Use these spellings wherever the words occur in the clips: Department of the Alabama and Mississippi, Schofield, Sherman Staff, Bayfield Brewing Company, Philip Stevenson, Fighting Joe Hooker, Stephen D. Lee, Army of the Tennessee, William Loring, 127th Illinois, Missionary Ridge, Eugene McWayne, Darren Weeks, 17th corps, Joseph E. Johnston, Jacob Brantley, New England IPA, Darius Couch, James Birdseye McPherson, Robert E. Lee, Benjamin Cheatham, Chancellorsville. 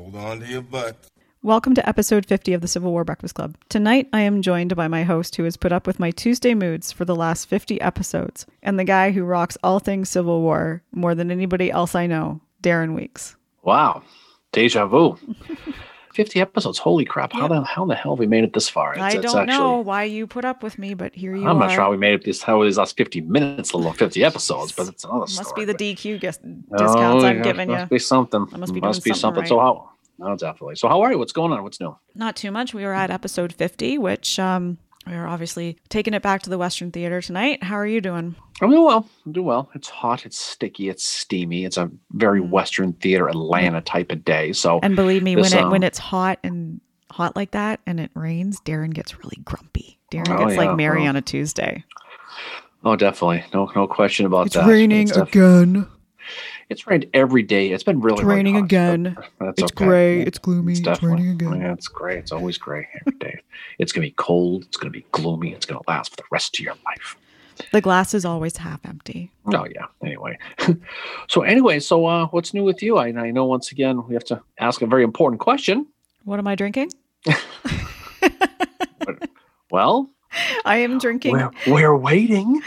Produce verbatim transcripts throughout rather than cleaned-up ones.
Hold on to your butts. Welcome to episode fifty of the Civil War Breakfast Club. Tonight, I am joined by my host who has put up with my Tuesday moods for the last fifty episodes, and the guy who rocks all things Civil War more than anybody else I know, Darren Weeks. Wow. Deja vu. fifty episodes. Holy crap. How, yeah. the, how the hell have we made it this far? It's, I don't it's actually, know why you put up with me, but here you I'm are. I'm not sure how we made it this, how these last fifty minutes, let alone fifty episodes, but it's another must story. Must be the D Q guess, discounts oh, I'm yeah, giving must you. Must be something. I must be, must be something. something. Right. So how? No, definitely. So how are you? What's going on? What's new? Not too much. We were at episode fifty, which um, we were obviously taking it back to the Western Theater tonight. How are you doing? I'm doing well. I'm doing well. It's hot. It's sticky. It's steamy. It's a very mm. Western Theater, Atlanta type of day. So, and believe me, this, when it um, when it's hot and hot like that, and it rains, Darren gets really grumpy. Darren oh, gets yeah, like Mary oh. on a Tuesday. Oh, definitely. No, no question about it's that. It's raining it's again. It's rained every day. It's been really It's raining hot, again. That's it's okay. gray. It's gloomy. It's, it's raining again. Yeah, it's gray. It's always gray every day. It's going to be cold. It's going to be gloomy. It's going to last for the rest of your life. The glass is always half empty. Oh, yeah. Anyway. so anyway, so uh, what's new with you? I, I know, once again, we have to ask a very important question. What am I drinking? well. I am drinking. We're, we're waiting.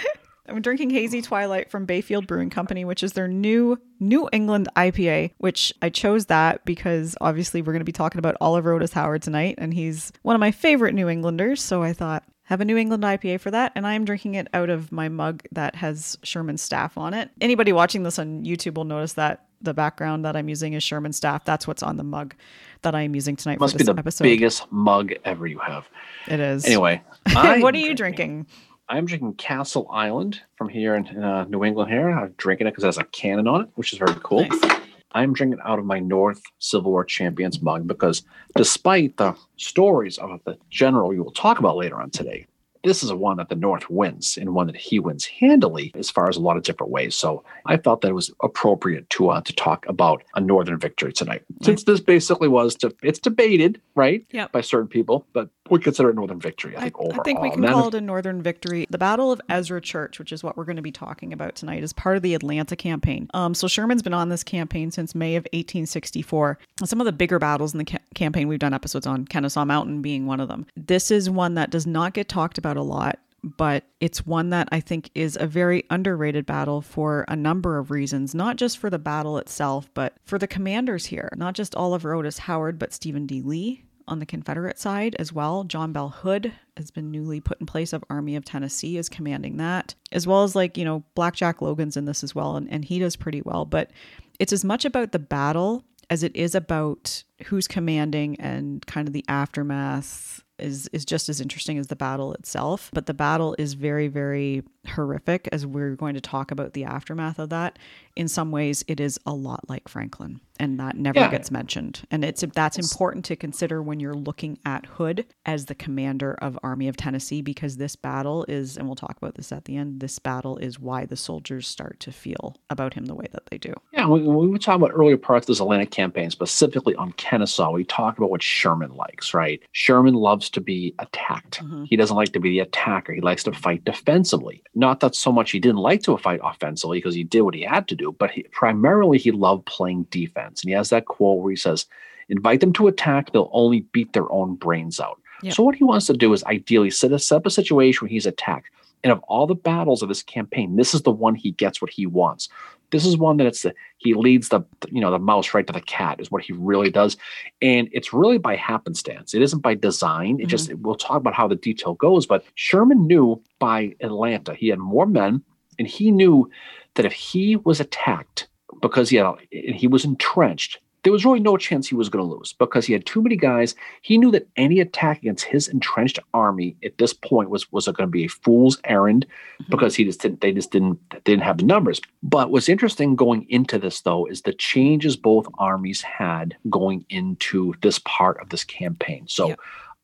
I'm drinking Hazy Twilight from Bayfield Brewing Company, which is their new New England I P A, which I chose that because obviously we're going to be talking about Oliver Otis Howard tonight, and he's one of my favorite New Englanders, so I thought, have a New England I P A for that, and I'm drinking it out of my mug that has Sherman Staff on it. Anybody watching this on YouTube will notice that the background that I'm using is Sherman Staff. That's what's on the mug that I'm using tonight Must for this episode. Must be the biggest mug ever you have. It is. Anyway. What are you drinking? I'm drinking Castle Island from here in uh, New England here. I'm drinking it because it has a cannon on it, which is very cool. Nice. I'm drinking out of my North Civil War Champions mug because despite the stories of the general we will talk about later on today, this is one that the North wins and one that he wins handily as far as a lot of different ways. So I felt that it was appropriate to uh, to talk about a Northern victory tonight. Nice. Since this basically was, to, it's debated, right, yep. by certain people, but we consider it a Northern victory, I think, I, overall. I think we can and call it a Northern victory. The Battle of Ezra Church, which is what we're going to be talking about tonight, is part of the Atlanta campaign. Um, so Sherman's been on this campaign since May of eighteen sixty-four. Some of the bigger battles in the ca- campaign we've done episodes on, Kennesaw Mountain being one of them. This is one that does not get talked about a lot, but it's one that I think is a very underrated battle for a number of reasons, not just for the battle itself, but for the commanders here, not just Oliver Otis Howard, but Stephen D. Lee on the Confederate side as well. John Bell Hood has been newly put in place of Army of Tennessee is commanding that, as well as like, you know, Blackjack Logan's in this as well. And, and he does pretty well, but it's as much about the battle as it is about who's commanding and kind of the aftermath is is just as interesting as the battle itself. But the battle is very, very horrific, as we're going to talk about the aftermath of that. In some ways, it is a lot like Franklin, and that never yeah. gets mentioned. And it's that's important to consider when you're looking at Hood as the commander of Army of Tennessee, because this battle is, and we'll talk about this at the end, this battle is why the soldiers start to feel about him the way that they do. Yeah, we, we were talking about earlier parts of this Atlantic campaign, specifically on Kennesaw. We talked about what Sherman likes, right? Sherman loves to be attacked. Mm-hmm. He doesn't like to be the attacker. He likes to fight defensively. Not that so much he didn't like to fight offensively because he did what he had to do, but he, primarily he loved playing defense. And he has that quote where he says, invite them to attack, they'll only beat their own brains out. Yeah. So what he wants to do is ideally set up a situation where he's attacked. And of all the battles of this campaign, this is the one he gets what he wants. This is one that it's the, he leads the you know the mouse right to the cat is what he really does, and it's really by happenstance. It isn't by design. It mm-hmm. just we'll talk about how the detail goes. But Sherman knew by Atlanta he had more men, and he knew that if he was attacked because he had and he was entrenched, there was really no chance he was going to lose because he had too many guys. He knew that any attack against his entrenched army at this point was was going to be a fool's errand mm-hmm. because he just didn't. They just didn't. They didn't have the numbers. But what's interesting going into this though is the changes both armies had going into this part of this campaign. So, yeah.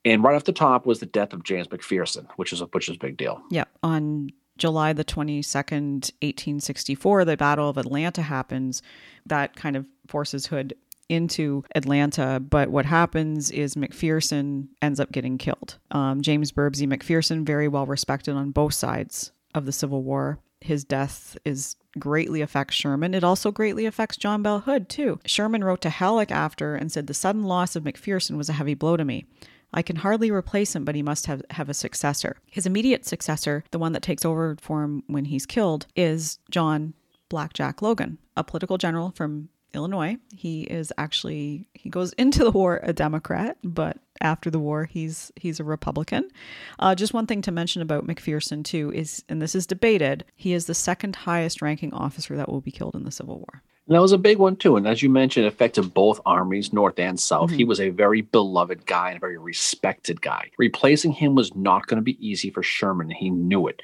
and right off the top was the death of James McPherson, which is a which is a big deal. Yeah. On July the twenty-second, eighteen sixty-four, the Battle of Atlanta happens. That kind of forces Hood into Atlanta, but what happens is McPherson ends up getting killed. Um, James Birdseye McPherson, very well respected on both sides of the Civil War. His death is greatly affects Sherman. It also greatly affects John Bell Hood, too. Sherman wrote to Halleck after and said, "The sudden loss of McPherson was a heavy blow to me. I can hardly replace him, but he must have, have a successor." His immediate successor, the one that takes over for him when he's killed, is John Blackjack Logan, a political general from Illinois. He is actually, he goes into the war a Democrat, but after the war, he's he's a Republican. Uh, just one thing to mention about McPherson, too, is, and this is debated, he is the second highest ranking officer that will be killed in the Civil War. And that was a big one, too. And as you mentioned, it affected both armies, North and South. Mm-hmm. He was a very beloved guy and a very respected guy. Replacing him was not going to be easy for Sherman. He knew it.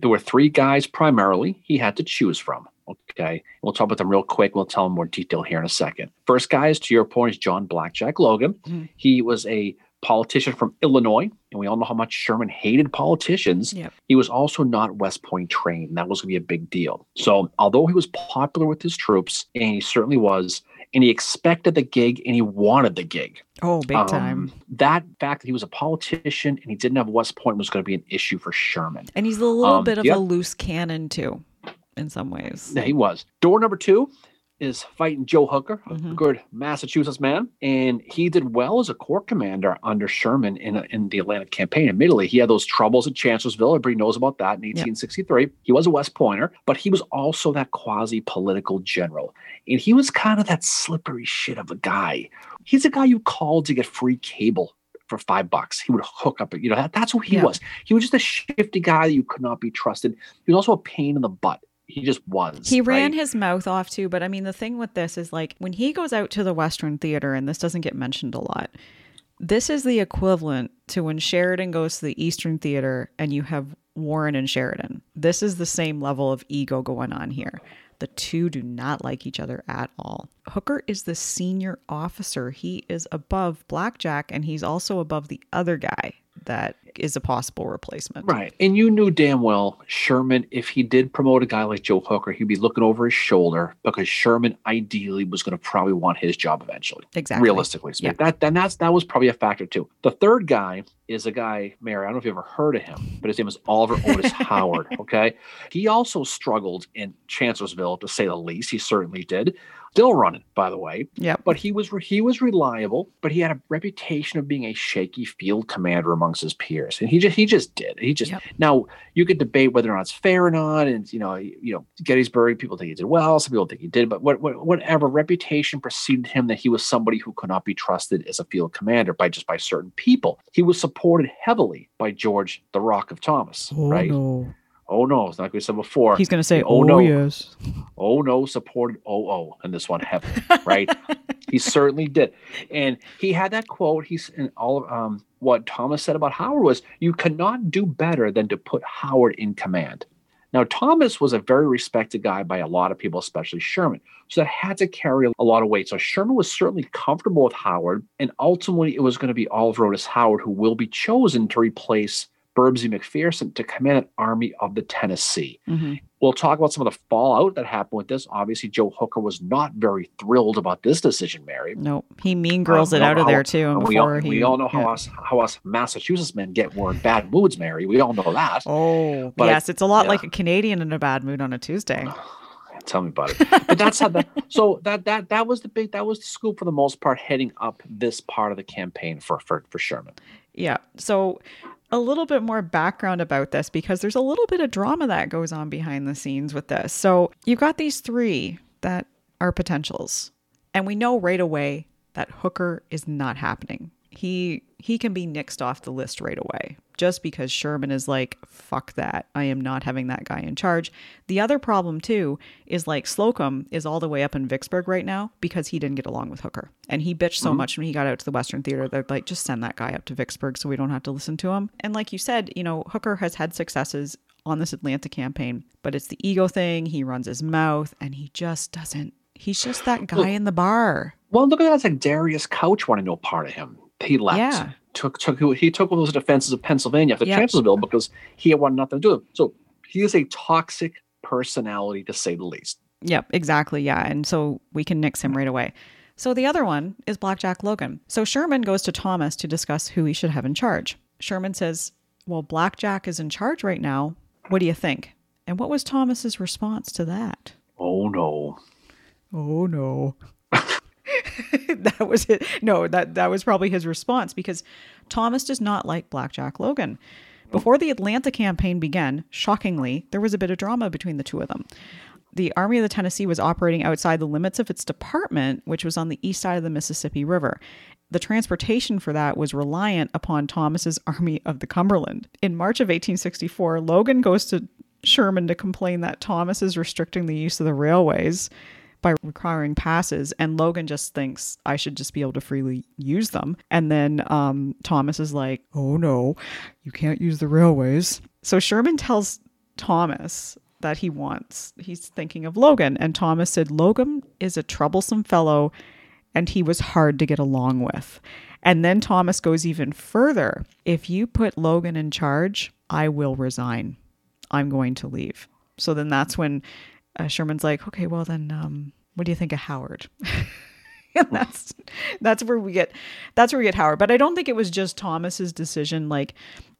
There were three guys primarily he had to choose from. Okay. We'll talk about them real quick. We'll tell them more detail here in a second. First guy is, to your point, is John Blackjack Logan. Mm-hmm. He was a politician from Illinois, and we all know how much Sherman hated politicians. Yep. He was also not West Point trained. And that was going to be a big deal. So although he was popular with his troops, and he certainly was, and he expected the gig, and he wanted the gig. Oh, big um, time. That fact that he was a politician and he didn't have West Point was going to be an issue for Sherman. And he's a little um, bit of yep. a loose cannon, too, in some ways. Yeah, he was. Door number two is Fighting Joe Hooker, a mm-hmm. good Massachusetts man. And he did well as a corps commander under Sherman in in the Atlantic campaign. Admittedly, he had those troubles at Chancellorsville. Everybody knows about that in eighteen sixty-three. Yep. He was a West Pointer, but he was also that quasi-political general. And he was kind of that slippery shit of a guy. He's a guy you called to get free cable for five bucks. He would hook up, you know, that, that's who he yep. was. He was just a shifty guy that you could not be trusted. He was also a pain in the butt. He just was. He ran right? his mouth off too. But I mean, the thing with this is like when he goes out to the Western Theater, and this doesn't get mentioned a lot, this is the equivalent to when Sheridan goes to the Eastern Theater and you have Warren and Sheridan. This is the same level of ego going on here. The two do not like each other at all. Hooker is the senior officer. He is above Blackjack, and he's also above the other guy that is a possible replacement. Right. And you knew damn well Sherman, if he did promote a guy like Joe Hooker, he'd be looking over his shoulder because Sherman ideally was going to probably want his job eventually. Exactly. Realistically speaking. Yeah. That, and that's, that was probably a factor too. The third guy is a guy, Mary, I don't know if you ever heard of him, but his name is Oliver Otis Howard. Okay. He also struggled in Chancellorsville, to say the least. He certainly did. Still running, by the way. Yeah. But he was he was reliable, but he had a reputation of being a shaky field commander amongst his peers, and he just he just did. He just yep. Now you could debate whether or not it's fair or not, and you know you know Gettysburg. People think he did well. Some people think he did, but what, what, whatever reputation preceded him that he was somebody who could not be trusted as a field commander by just by certain people. He was supported heavily by George the Rock of Thomas. Oh, right. No. Oh, no, it's not like we said before. He's going to say, oh, oh no. Yes. Oh, no, supported O O in this one heavily, right? He certainly did. And he had that quote. He's in all of um, what Thomas said about Howard was, you cannot do better than to put Howard in command. Now, Thomas was a very respected guy by a lot of people, especially Sherman. So that had to carry a lot of weight. So Sherman was certainly comfortable with Howard. And ultimately, it was going to be Oliver Otis Howard who will be chosen to replace Birdseye McPherson to command an Army of the Tennessee. Mm-hmm. We'll talk about some of the fallout that happened with this. Obviously, Joe Hooker was not very thrilled about this decision, Mary. No, he mean girls it out of how, there, too. And we, all, he, we all know yeah. how, us, how us Massachusetts men get more in bad moods, Mary. We all know that. Oh, but yes. I, it's a lot yeah. like a Canadian in a bad mood on a Tuesday. Tell me about it. But that's how that so that that that was the big that was the scoop for the most part heading up this part of the campaign for for, for Sherman. Yeah. So a little bit more background about this, because there's a little bit of drama that goes on behind the scenes with this. So you've got these three that are potentials, and we know right away that Hooker is not happening. He he can be nixed off the list right away just because Sherman is like, fuck that. I am not having that guy in charge. The other problem too is like Slocum is all the way up in Vicksburg right now because he didn't get along with Hooker. And he bitched so mm-hmm. much when he got out to the Western Theater. They're like, just send that guy up to Vicksburg so we don't have to listen to him. And like you said, you know, Hooker has had successes on this Atlanta campaign, but it's the ego thing. He runs his mouth and he just doesn't. He's just that guy in the bar. Well, look at that. It's like Darius Couch wanted no part of him. He left, yeah. took took he took all those defenses of Pennsylvania after yeah. Chancellorsville because he had wanted nothing to do with him. So he is a toxic personality, to say the least. Yep, exactly. Yeah. And so we can nix him right away. So the other one is Blackjack Logan. So Sherman goes to Thomas to discuss who he should have in charge. Sherman says, well, Blackjack is in charge right now. What do you think? And what was Thomas's response to that? Oh, no. Oh, no. That was it. No, that, that was probably his response, because Thomas does not like Blackjack Logan. Before the Atlanta campaign began, shockingly, there was a bit of drama between the two of them. The Army of the Tennessee was operating outside the limits of its department, which was on the east side of the Mississippi River. The transportation for that was reliant upon Thomas's Army of the Cumberland. In March of eighteen sixty-four, Logan goes to Sherman to complain that Thomas is restricting the use of the railways by requiring passes, and Logan just thinks, I should just be able to freely use them. And then um, Thomas is like, oh no, you can't use the railways. So Sherman tells Thomas that he wants, he's thinking of Logan. And Thomas said, Logan is a troublesome fellow and he was hard to get along with. And then Thomas goes even further. If you put Logan in charge, I will resign. I'm going to leave. So then that's when Uh, Sherman's like, okay, well then, um, what do you think of Howard? And that's that's where we get that's where we get Howard. But I don't think it was just Thomas's decision. Like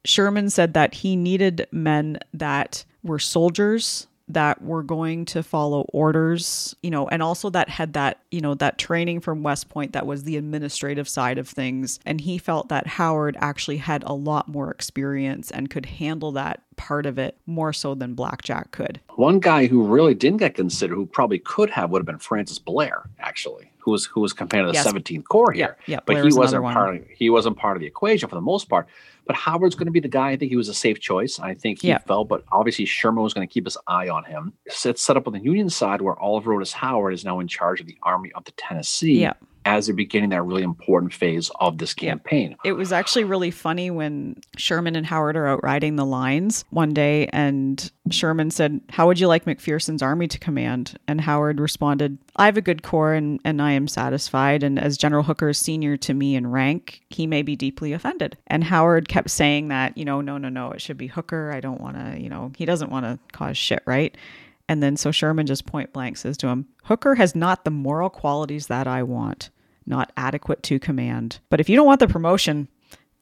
Sherman said that he needed men that were soldiers, that were going to follow orders, you know, and also that had that, you know, that training from West Point that was the administrative side of things. And he felt that Howard actually had a lot more experience and could handle that part of it more so than Blackjack could. One guy who really didn't get considered, who probably could have, would have been Francis Blair, actually, who was who was commander of the yes. seventeenth Corps here. Yeah, yeah, but Blair he was wasn't part of, he wasn't part of the equation for the most part. But Howard's going to be the guy. I think he was a safe choice. I think he yeah. fell, but obviously Sherman was going to keep his eye on him. It's set up on the Union side where Oliver Otis Howard is now in charge of the Army of the Tennessee. Yeah. As they're beginning that really important phase of this campaign. It was actually really funny when Sherman and Howard are out riding the lines one day, and Sherman said, how would you like McPherson's army to command? And Howard responded, I have a good corps and, and I am satisfied. And as General Hooker is senior to me in rank, he may be deeply offended. And Howard kept saying that, you know, no, no, no, it should be Hooker. I don't want to, you know, he doesn't want to cause shit, right? And then so Sherman just point blank says to him, Hooker has not the moral qualities that I want, not adequate to command. But if you don't want the promotion,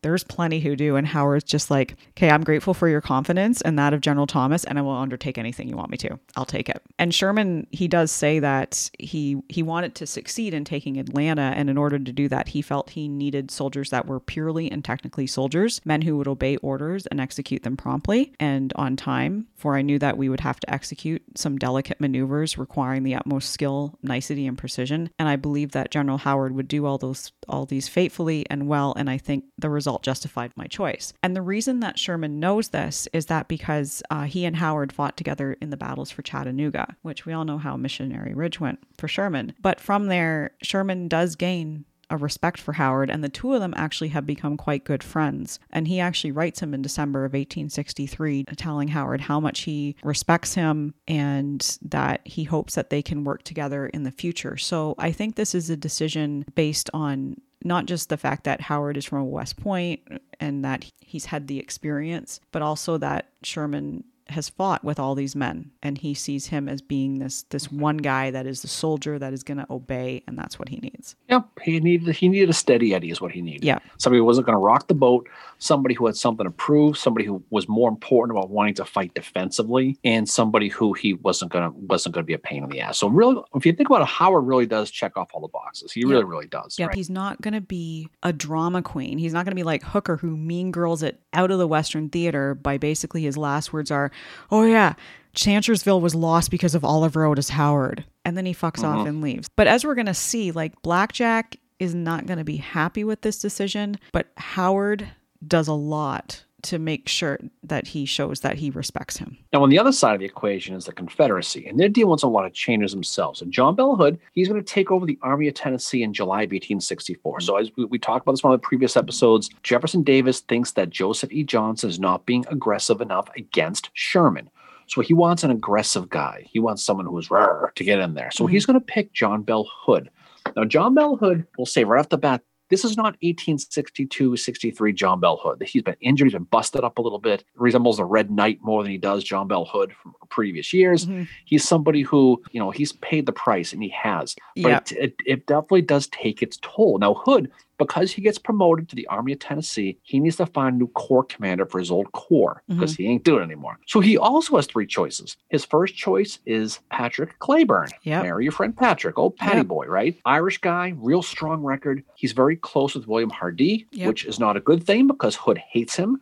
there's plenty who do. And Howard's just like, okay, I'm grateful for your confidence and that of General Thomas, and I will undertake anything you want me to. I'll take it. And Sherman, he does say that he he wanted to succeed in taking Atlanta. And in order to do that, he felt he needed soldiers that were purely and technically soldiers, men who would obey orders and execute them promptly and on time. For I knew that we would have to execute some delicate maneuvers requiring the utmost skill, nicety, and precision. And I believe that General Howard would do all those all these faithfully and well. And I think the result justified my choice. And the reason that Sherman knows this is that because uh, he and Howard fought together in the battles for Chattanooga, which we all know how Missionary Ridge went for Sherman. But from there, Sherman does gain a respect for Howard, and the two of them actually have become quite good friends. And he actually writes him in December of eighteen sixty-three telling Howard how much he respects him and that he hopes that they can work together in the future. So I think this is a decision based on not just the fact that Howard is from West Point and that he's had the experience, but also that Sherman has fought with all these men, and he sees him as being this this one guy that is the soldier that is going to obey, and that's what he needs. Yep, he needed he needed a steady Eddie is what he needed. Yeah, somebody who wasn't going to rock the boat, somebody who had something to prove, somebody who was more important about wanting to fight defensively, and somebody who he wasn't going to wasn't going to be a pain in the ass. So really, if you think about it, Howard really does check off all the boxes. He yep. really really does. Yeah, right? He's not going to be a drama queen. He's not going to be like Hooker, who mean girls it out of the Western theater by basically his last words are, oh yeah, Chancellorsville was lost because of Oliver Otis Howard. And then he fucks uh-huh. off and leaves. But as we're going to see, like Blackjack is not going to be happy with this decision, but Howard does a lot to make sure that he shows that he respects him. Now on the other side of the equation is the Confederacy, and they're dealing with a lot of changes themselves. And John Bell Hood, he's going to take over the Army of Tennessee in July of eighteen sixty-four. So as we, we talked about this one of the previous episodes, Jefferson Davis thinks that Joseph E. Johnston is not being aggressive enough against Sherman. So he wants an aggressive guy. He wants someone who is rare to get in there. So mm-hmm. he's going to pick John Bell Hood. Now John Bell Hood, we'll say right off the bat, this is not eighteen sixty-two sixty-three John Bell Hood. He's been injured. He's been busted up a little bit. Resembles the Red Knight more than he does John Bell Hood from previous years. Mm-hmm. He's somebody who, you know, he's paid the price, and he has. But yep. it, it, it definitely does take its toll. Now, Hood because he gets promoted to the Army of Tennessee, he needs to find a new corps commander for his old corps because mm-hmm. he ain't doing it anymore. So he also has three choices. His first choice is Patrick Cleburne. Yep. Marry your friend Patrick, old Patty yep. boy, right? Irish guy, real strong record. He's very close with William Hardee, yep. which is not a good thing because Hood hates him.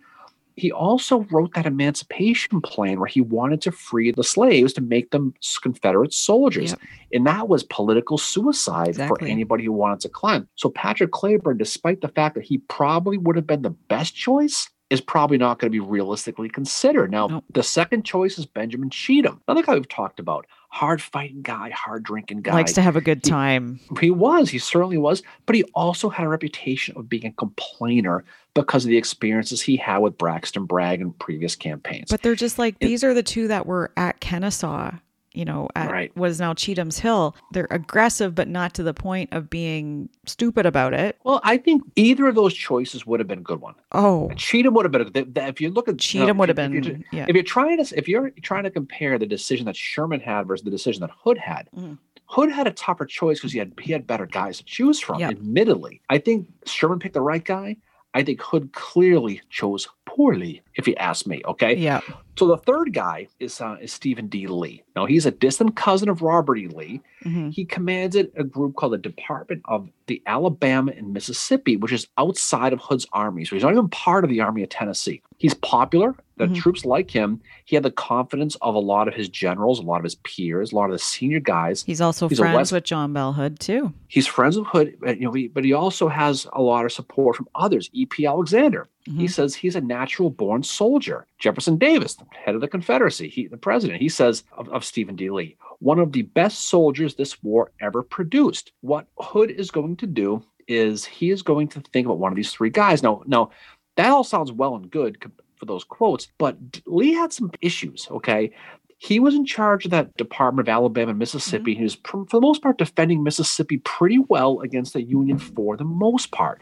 He also wrote that emancipation plan where he wanted to free the slaves to make them Confederate soldiers. Yep. And that was political suicide exactly. for anybody who wanted to climb. So Patrick Cleburne, despite the fact that he probably would have been the best choice, is probably not going to be realistically considered. Now, nope. the second choice is Benjamin Cheatham, another guy we've talked about. Hard fighting guy, hard drinking guy. Likes to have a good time. He, he was. He certainly was. But he also had a reputation of being a complainer because of the experiences he had with Braxton Bragg in previous campaigns. But they're just like, these it, are the two that were at Kennesaw, you know, at right. what is now Cheatham's Hill. They're aggressive, but not to the point of being stupid about it. Well, I think either of those choices would have been a good one. Oh, Cheatham would have been. A good, if you look at Cheatham, you know, would have if, been. If you're, yeah. if you're trying to, if you're trying to compare the decision that Sherman had versus the decision that Hood had. Mm. Hood had a tougher choice because he had he had better guys to choose from. Yep. Admittedly, I think Sherman picked the right guy. I think Hood clearly chose poorly, if you ask me, okay? Yeah. So the third guy is uh, is Stephen D. Lee. Now, he's a distant cousin of Robert E. Lee. Mm-hmm. He commanded a group called the Department of the Alabama and Mississippi, which is outside of Hood's army. So he's not even part of the Army of Tennessee. He's popular. The mm-hmm. troops like him. He had the confidence of a lot of his generals, a lot of his peers, a lot of the senior guys. He's also he's friends West... with John Bell Hood, too. He's friends with Hood, you know, he, but he also has a lot of support from others. E P. Alexander. Mm-hmm. He says he's a natural-born soldier. Jefferson Davis, the head of the Confederacy, he, the president, he says of, of Stephen D. Lee, one of the best soldiers this war ever produced. What Hood is going to do is he is going to think about one of these three guys. Now, now that all sounds well and good for those quotes, but Lee had some issues, okay? He was in charge of that Department of Alabama and Mississippi. Mm-hmm. He was, for the most part, defending Mississippi pretty well against the Union for the most part.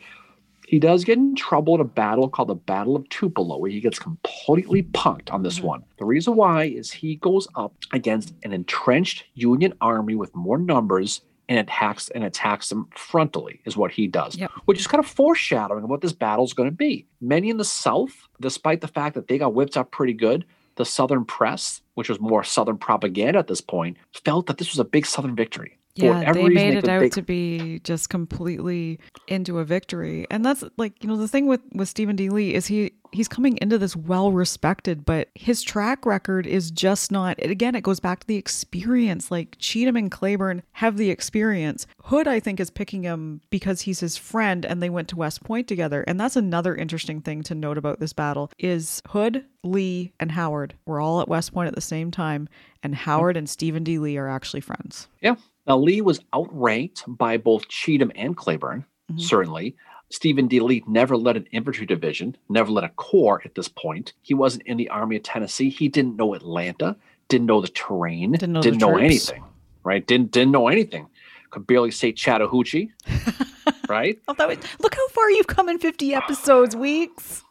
He does get in trouble in a battle called the Battle of Tupelo, where he gets completely punked on this one. The reason why is he goes up against an entrenched Union army with more numbers and attacks and attacks them frontally is what he does, yep. which is kind of foreshadowing of what this battle's going to be. Many in the South, despite the fact that they got whipped up pretty good, the Southern press, which was more Southern propaganda at this point, felt that this was a big Southern victory. Yeah, they made it out to be just completely into a victory. And that's like, you know, the thing with, with Stephen D. Lee is he he's coming into this well-respected, but his track record is just not, it, again, it goes back to the experience. Like Cheatham and Cleburne have the experience. Hood, I think, is picking him because he's his friend and they went to West Point together. And that's another interesting thing to note about this battle is Hood, Lee, and Howard were all at West Point at the same time. And Howard and Stephen D. Lee are actually friends. Yeah. Now, Lee was outranked by both Cheatham and Cleburne, mm-hmm. certainly. Stephen D. Lee never led an infantry division, never led a corps at this point. He wasn't in the Army of Tennessee. He didn't know Atlanta, didn't know the terrain, didn't know, didn't know anything, right? Didn't didn't know anything. Could barely say Chattahoochee, right? Oh, that was, look how far you've come in fifty episodes, Weeks.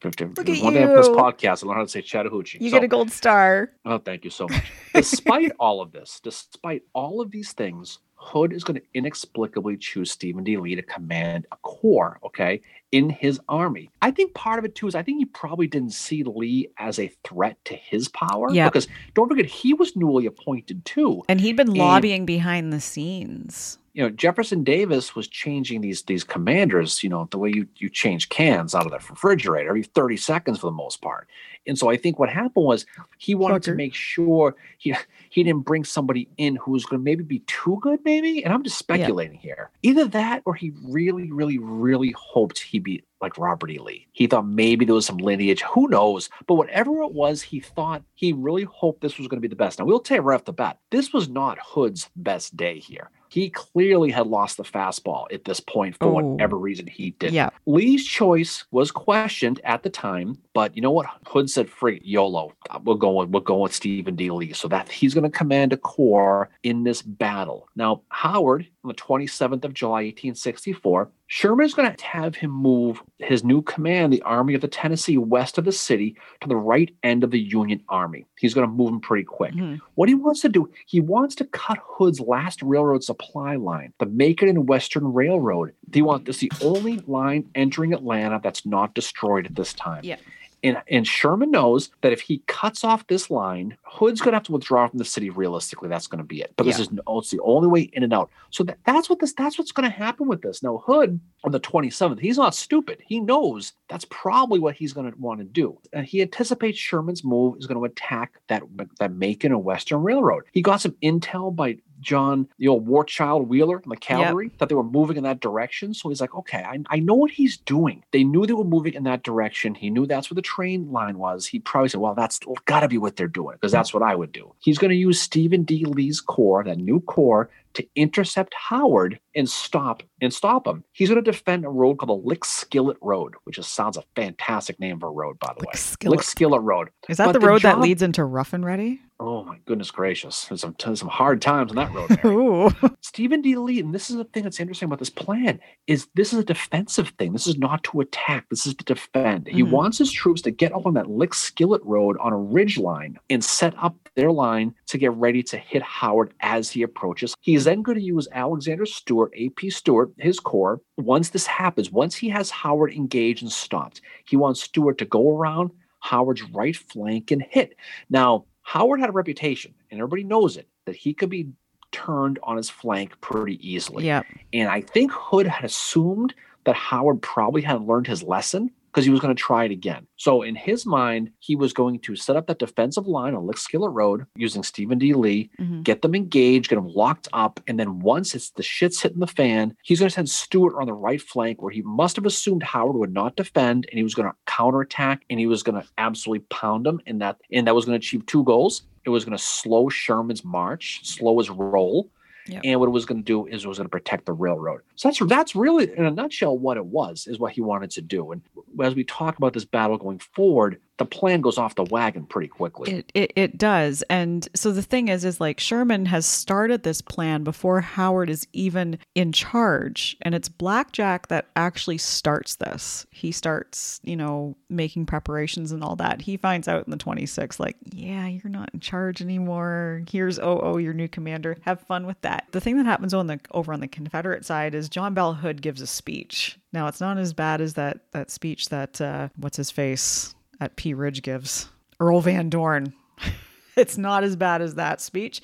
fifty Look at One you. Day after this podcast, I learned how to say Chattahoochee. You so, get a gold star. Oh, thank you so much. Despite all of this, despite all of these things, Hood is going to inexplicably choose Stephen D. Lee to command a corps, okay, in his army. I think part of it, too, is I think he probably didn't see Lee as a threat to his power. Yeah. Because don't forget, he was newly appointed, too. And he'd been and, lobbying behind the scenes. You know, Jefferson Davis was changing these these commanders, you know, the way you, you change cans out of the refrigerator every thirty seconds for the most part. And so I think what happened was he wanted Sucker. to make sure he he didn't bring somebody in who was going to maybe be too good, maybe. And I'm just speculating yeah. here. Either that or he really, really, really hoped he'd be like Robert E. Lee. He thought maybe there was some lineage. Who knows? But whatever it was, he thought he really hoped this was going to be the best. Now, we'll tell you right off the bat, this was not Hood's best day here. He clearly had lost the fastball at this point for oh. whatever reason he did. Yeah. Lee's choice was questioned at the time. But you know what? Hood said, "Freak YOLO. We're going. We're going with Stephen D. Lee." So that he's going to command a corps in this battle. Now, Howard, on the twenty-seventh of July, eighteen sixty-four, Sherman's going to have him move his new command, the Army of the Tennessee, west of the city to the right end of the Union Army. He's going to move him pretty quick. Mm-hmm. What he wants to do, he wants to cut Hood's last railroad supply line, the Macon and Western Railroad. They want this the only line entering Atlanta that's not destroyed at this time. Yeah. And, and Sherman knows that if he cuts off this line, Hood's going to have to withdraw from the city. Realistically, that's going to be it. But yeah. this is oh, it's the only way in and out. So that, that's what this that's what's going to happen with this. Now, Hood on the twenty-seventh, he's not stupid. He knows that's probably what he's going to want to do. And he anticipates Sherman's move is going to attack that that Macon and Western Railroad. He got some intel by John, the old war child Wheeler and the cavalry, yep. that they were moving in that direction. So he's like, okay, I, I know what he's doing. They knew they were moving in that direction. He knew that's where the train line was. He probably said, well, that's got to be what they're doing because that's what I would do. He's going to use Stephen D. Lee's corps, that new corps, to intercept Howard and stop and stop him. He's going to defend a road called the Lick Skillet Road, which just sounds a fantastic name for a road, by the Lick way. Skillet. Lick Skillet Road. Is that but the road the job, that leads into Rough and Ready? Oh my goodness gracious. There's some, some hard times on that road. Ooh. Stephen D. Lee, and this is the thing that's interesting about this plan, is this is a defensive thing. This is not to attack. This is to defend. Mm-hmm. He wants his troops to get up on that Lick Skillet Road on a ridge line and set up their line to get ready to hit Howard as he approaches. He's He's then going to use Alexander Stewart, A P. Stewart, his corps. Once this happens, once he has Howard engaged and stopped, he wants Stewart to go around Howard's right flank and hit. Now, Howard had a reputation, and everybody knows it, that he could be turned on his flank pretty easily. Yep. And I think Hood had assumed that Howard probably had learned his lesson, because he was going to try it again. So in his mind, he was going to set up that defensive line on Lick Skillet Road using Stephen D. Lee, mm-hmm. get them engaged, get them locked up, and then once it's the shit's hitting the fan, he's going to send Stewart on the right flank where he must have assumed Howard would not defend, and he was going to counterattack, and he was going to absolutely pound him, and that, and that was going to achieve two goals. It was going to slow Sherman's march, slow his roll, Yep. And what it was going to do is it was going to protect the railroad. So that's that's really, in a nutshell, what it was, is what he wanted to do. And as we talk about this battle going forward, the plan goes off the wagon pretty quickly. It, it it does. And so the thing is, is like Sherman has started this plan before Howard is even in charge. And it's Blackjack that actually starts this. He starts, you know, making preparations and all that. He finds out in the twenty-sixth, like, yeah, you're not in charge anymore. Here's O O, your new commander. Have fun with that. The thing that happens on the over on the Confederate side is John Bell Hood gives a speech. Now, it's not as bad as that, that speech that, uh, what's his face? That P. Ridge gives Earl Van Dorn. It's not as bad as that speech.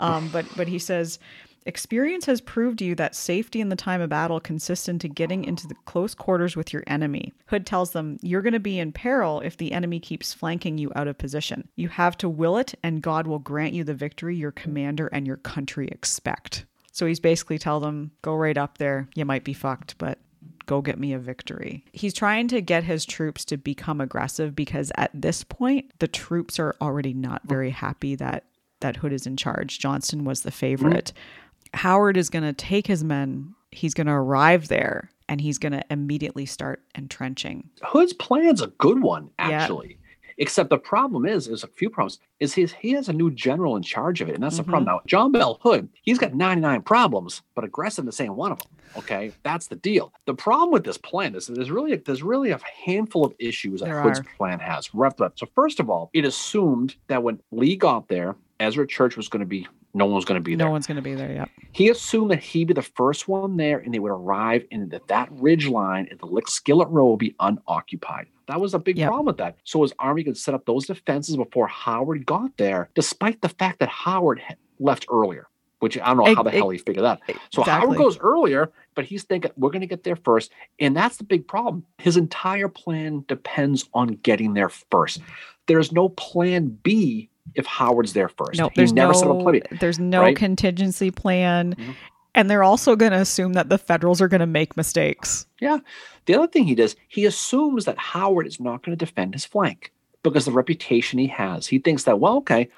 Um, but, but he says, experience has proved to you that safety in the time of battle consists into getting into the close quarters with your enemy. Hood tells them, you're going to be in peril if the enemy keeps flanking you out of position. You have to will it, and God will grant you the victory your commander and your country expect. So he's basically telling them, go right up there. You might be fucked, but go get me a victory. He's trying to get his troops to become aggressive because at this point, the troops are already not very happy that, that Hood is in charge. Johnston was the favorite. Mm-hmm. Howard is going to take his men. He's going to arrive there and he's going to immediately start entrenching. Hood's plan's a good one, actually. Yeah. Except the problem is, there's a few problems, is he, he has a new general in charge of it. And that's mm-hmm. the problem. Now, John Bell Hood, he's got ninety-nine problems, but aggressiveness ain't one of them. Okay, that's the deal. The problem with this plan is that there's really, there's really a handful of issues there that Hood's are. plan has. So first of all, it assumed that when Lee got there, Ezra Church was going to be, no one was going to be there. No one's going to be there, yeah. He assumed that he'd be the first one there and they would arrive and that that ridge line at the Lick Skillet Road would be unoccupied. That was a big yep. problem with that. So his army could set up those defenses before Howard got there, despite the fact that Howard left earlier, which I don't know it, how the it, hell he figured that. So exactly. Howard goes earlier, but he's thinking we're going to get there first. And that's the big problem. His entire plan depends on getting there first. There's no plan B if Howard's there first. No, there's, never no, plan B, there's no right? contingency plan. Mm-hmm. And they're also going to assume that the Federals are going to make mistakes. Yeah. The other thing he does, he assumes that Howard is not going to defend his flank because of the reputation he has. He thinks that, well, okay,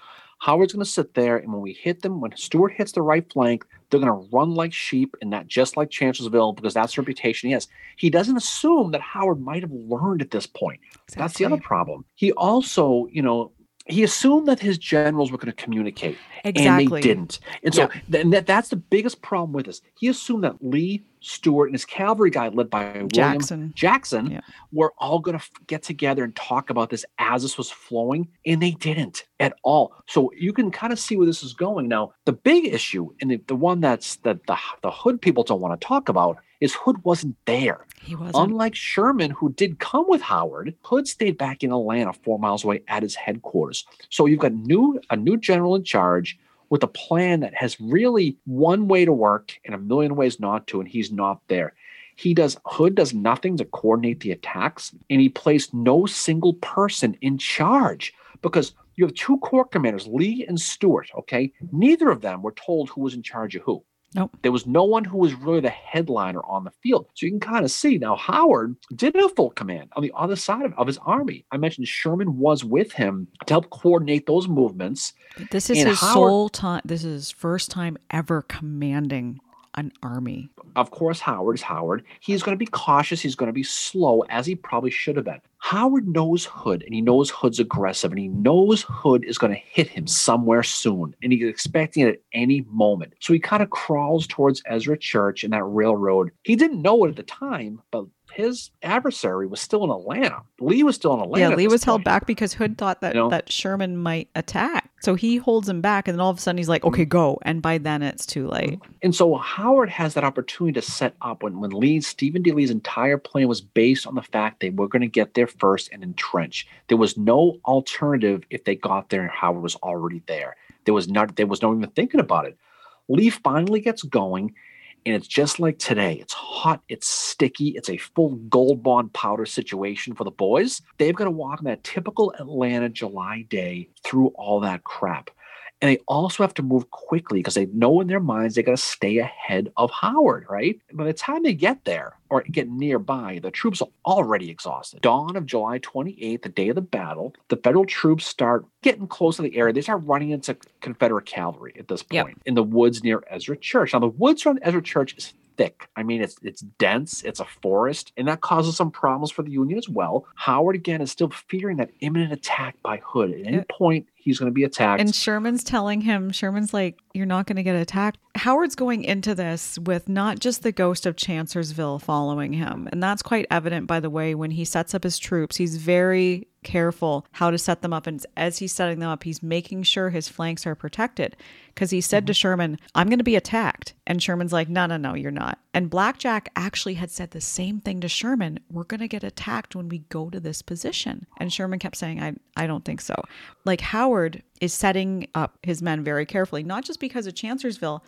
Howard's going to sit there, and when we hit them, when Stewart hits the right flank, They're going to run like sheep and not just like Chancellorsville, because that's the reputation he has. He doesn't assume that Howard might have learned at this point. Exactly. That's the other problem. He also, you know, he assumed that his generals were going to communicate, exactly. and they didn't. And so yeah. th- and that, that's the biggest problem with this. He assumed that Lee, Stewart, and his cavalry guy led by Jackson. William Jackson yeah. were all going to f- get together and talk about this as this was flowing, and they didn't at all. So you can kind of see where this is going. Now, the big issue, and the, the one that's that the, the Hood people don't want to talk about, is Hood wasn't there. He wasn't. Unlike Sherman, who did come with Howard, Hood stayed back in Atlanta, four miles away at his headquarters. So you've got new a new general in charge with a plan that has really one way to work and a million ways not to, and he's not there. He does, Hood does nothing to coordinate the attacks, and he placed no single person in charge, because you have two corps commanders, Lee and Stewart, okay? Neither of them were told who was in charge of who. Nope. There was no one who was really the headliner on the field. So you can kind of see now Howard did have full command on the other side of, of his army. I mentioned Sherman was with him to help coordinate those movements. This is and his Howard, sole time. This is his first time ever commanding an army. Of course, Howard is Howard. He's going to be cautious. He's going to be slow, as he probably should have been. Howard knows Hood, and he knows Hood's aggressive, and he knows Hood is going to hit him somewhere soon, and he's expecting it at any moment. So he kind of crawls towards Ezra Church and that railroad. He didn't know it at the time, but his adversary was still in Atlanta. Lee was still in Atlanta. Yeah, Lee was held back because Hood thought that, you know, that Sherman might attack. So he holds him back, and then all of a sudden he's like, okay, go. And by then it's too late. And so Howard has that opportunity to set up when, when Lee, Stephen D. Lee's entire plan was based on the fact they were going to get there first and entrench. There was no alternative if they got there and Howard was already there. There was not, there was no even thinking about it. Lee finally gets going. And it's just like today. It's hot. It's sticky. It's a full Gold Bond powder situation for the boys. They've got to walk on that typical Atlanta July day through all that crap. And they also have to move quickly because they know in their minds they got to stay ahead of Howard, right? By the time they get there or get nearby, the troops are already exhausted. Dawn of July twenty-eighth, the day of the battle, the federal troops start getting close to the area. They start running into Confederate cavalry at this point, yep. in the woods near Ezra Church. Now, the woods around Ezra Church is thick. I mean, it's it's dense. It's a forest, and that causes some problems for the Union as well. Howard, again, is still fearing that imminent attack by Hood. At any yeah. point, he's going to be attacked. And Sherman's telling him, Sherman's like, you're not going to get attacked. Howard's going into this with not just the ghost of Chancellorsville following him. And that's quite evident, by the way, when he sets up his troops. He's very careful how to set them up. And as he's setting them up, he's making sure his flanks are protected. Because he said mm-hmm. to Sherman, I'm going to be attacked. And Sherman's like, no, no, no, you're not. And Blackjack actually had said the same thing to Sherman. We're going to get attacked when we go to this position. And Sherman kept saying, I, I don't think so. Like, Howard is setting up his men very carefully, not just because of Chancellorsville,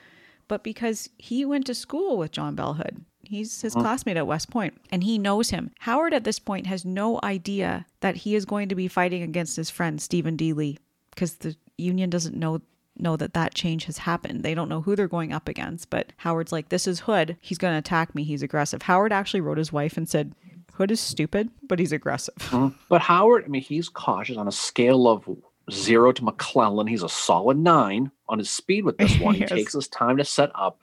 but because he went to school with John Bell Hood. He's his classmate at West Point, and he knows him. Howard at this point has no idea that he is going to be fighting against his friend, Stephen D. Lee, because the Union doesn't know know that that change has happened. They don't know who they're going up against, but Howard's like, this is Hood. He's going to attack me. He's aggressive. Howard actually wrote his wife and said, Hood is stupid, but he's aggressive. Mm-hmm. But Howard, I mean, he's cautious on a scale of zero to McClellan. He's a solid nine on his speed with this one. He yes. takes his time to set up.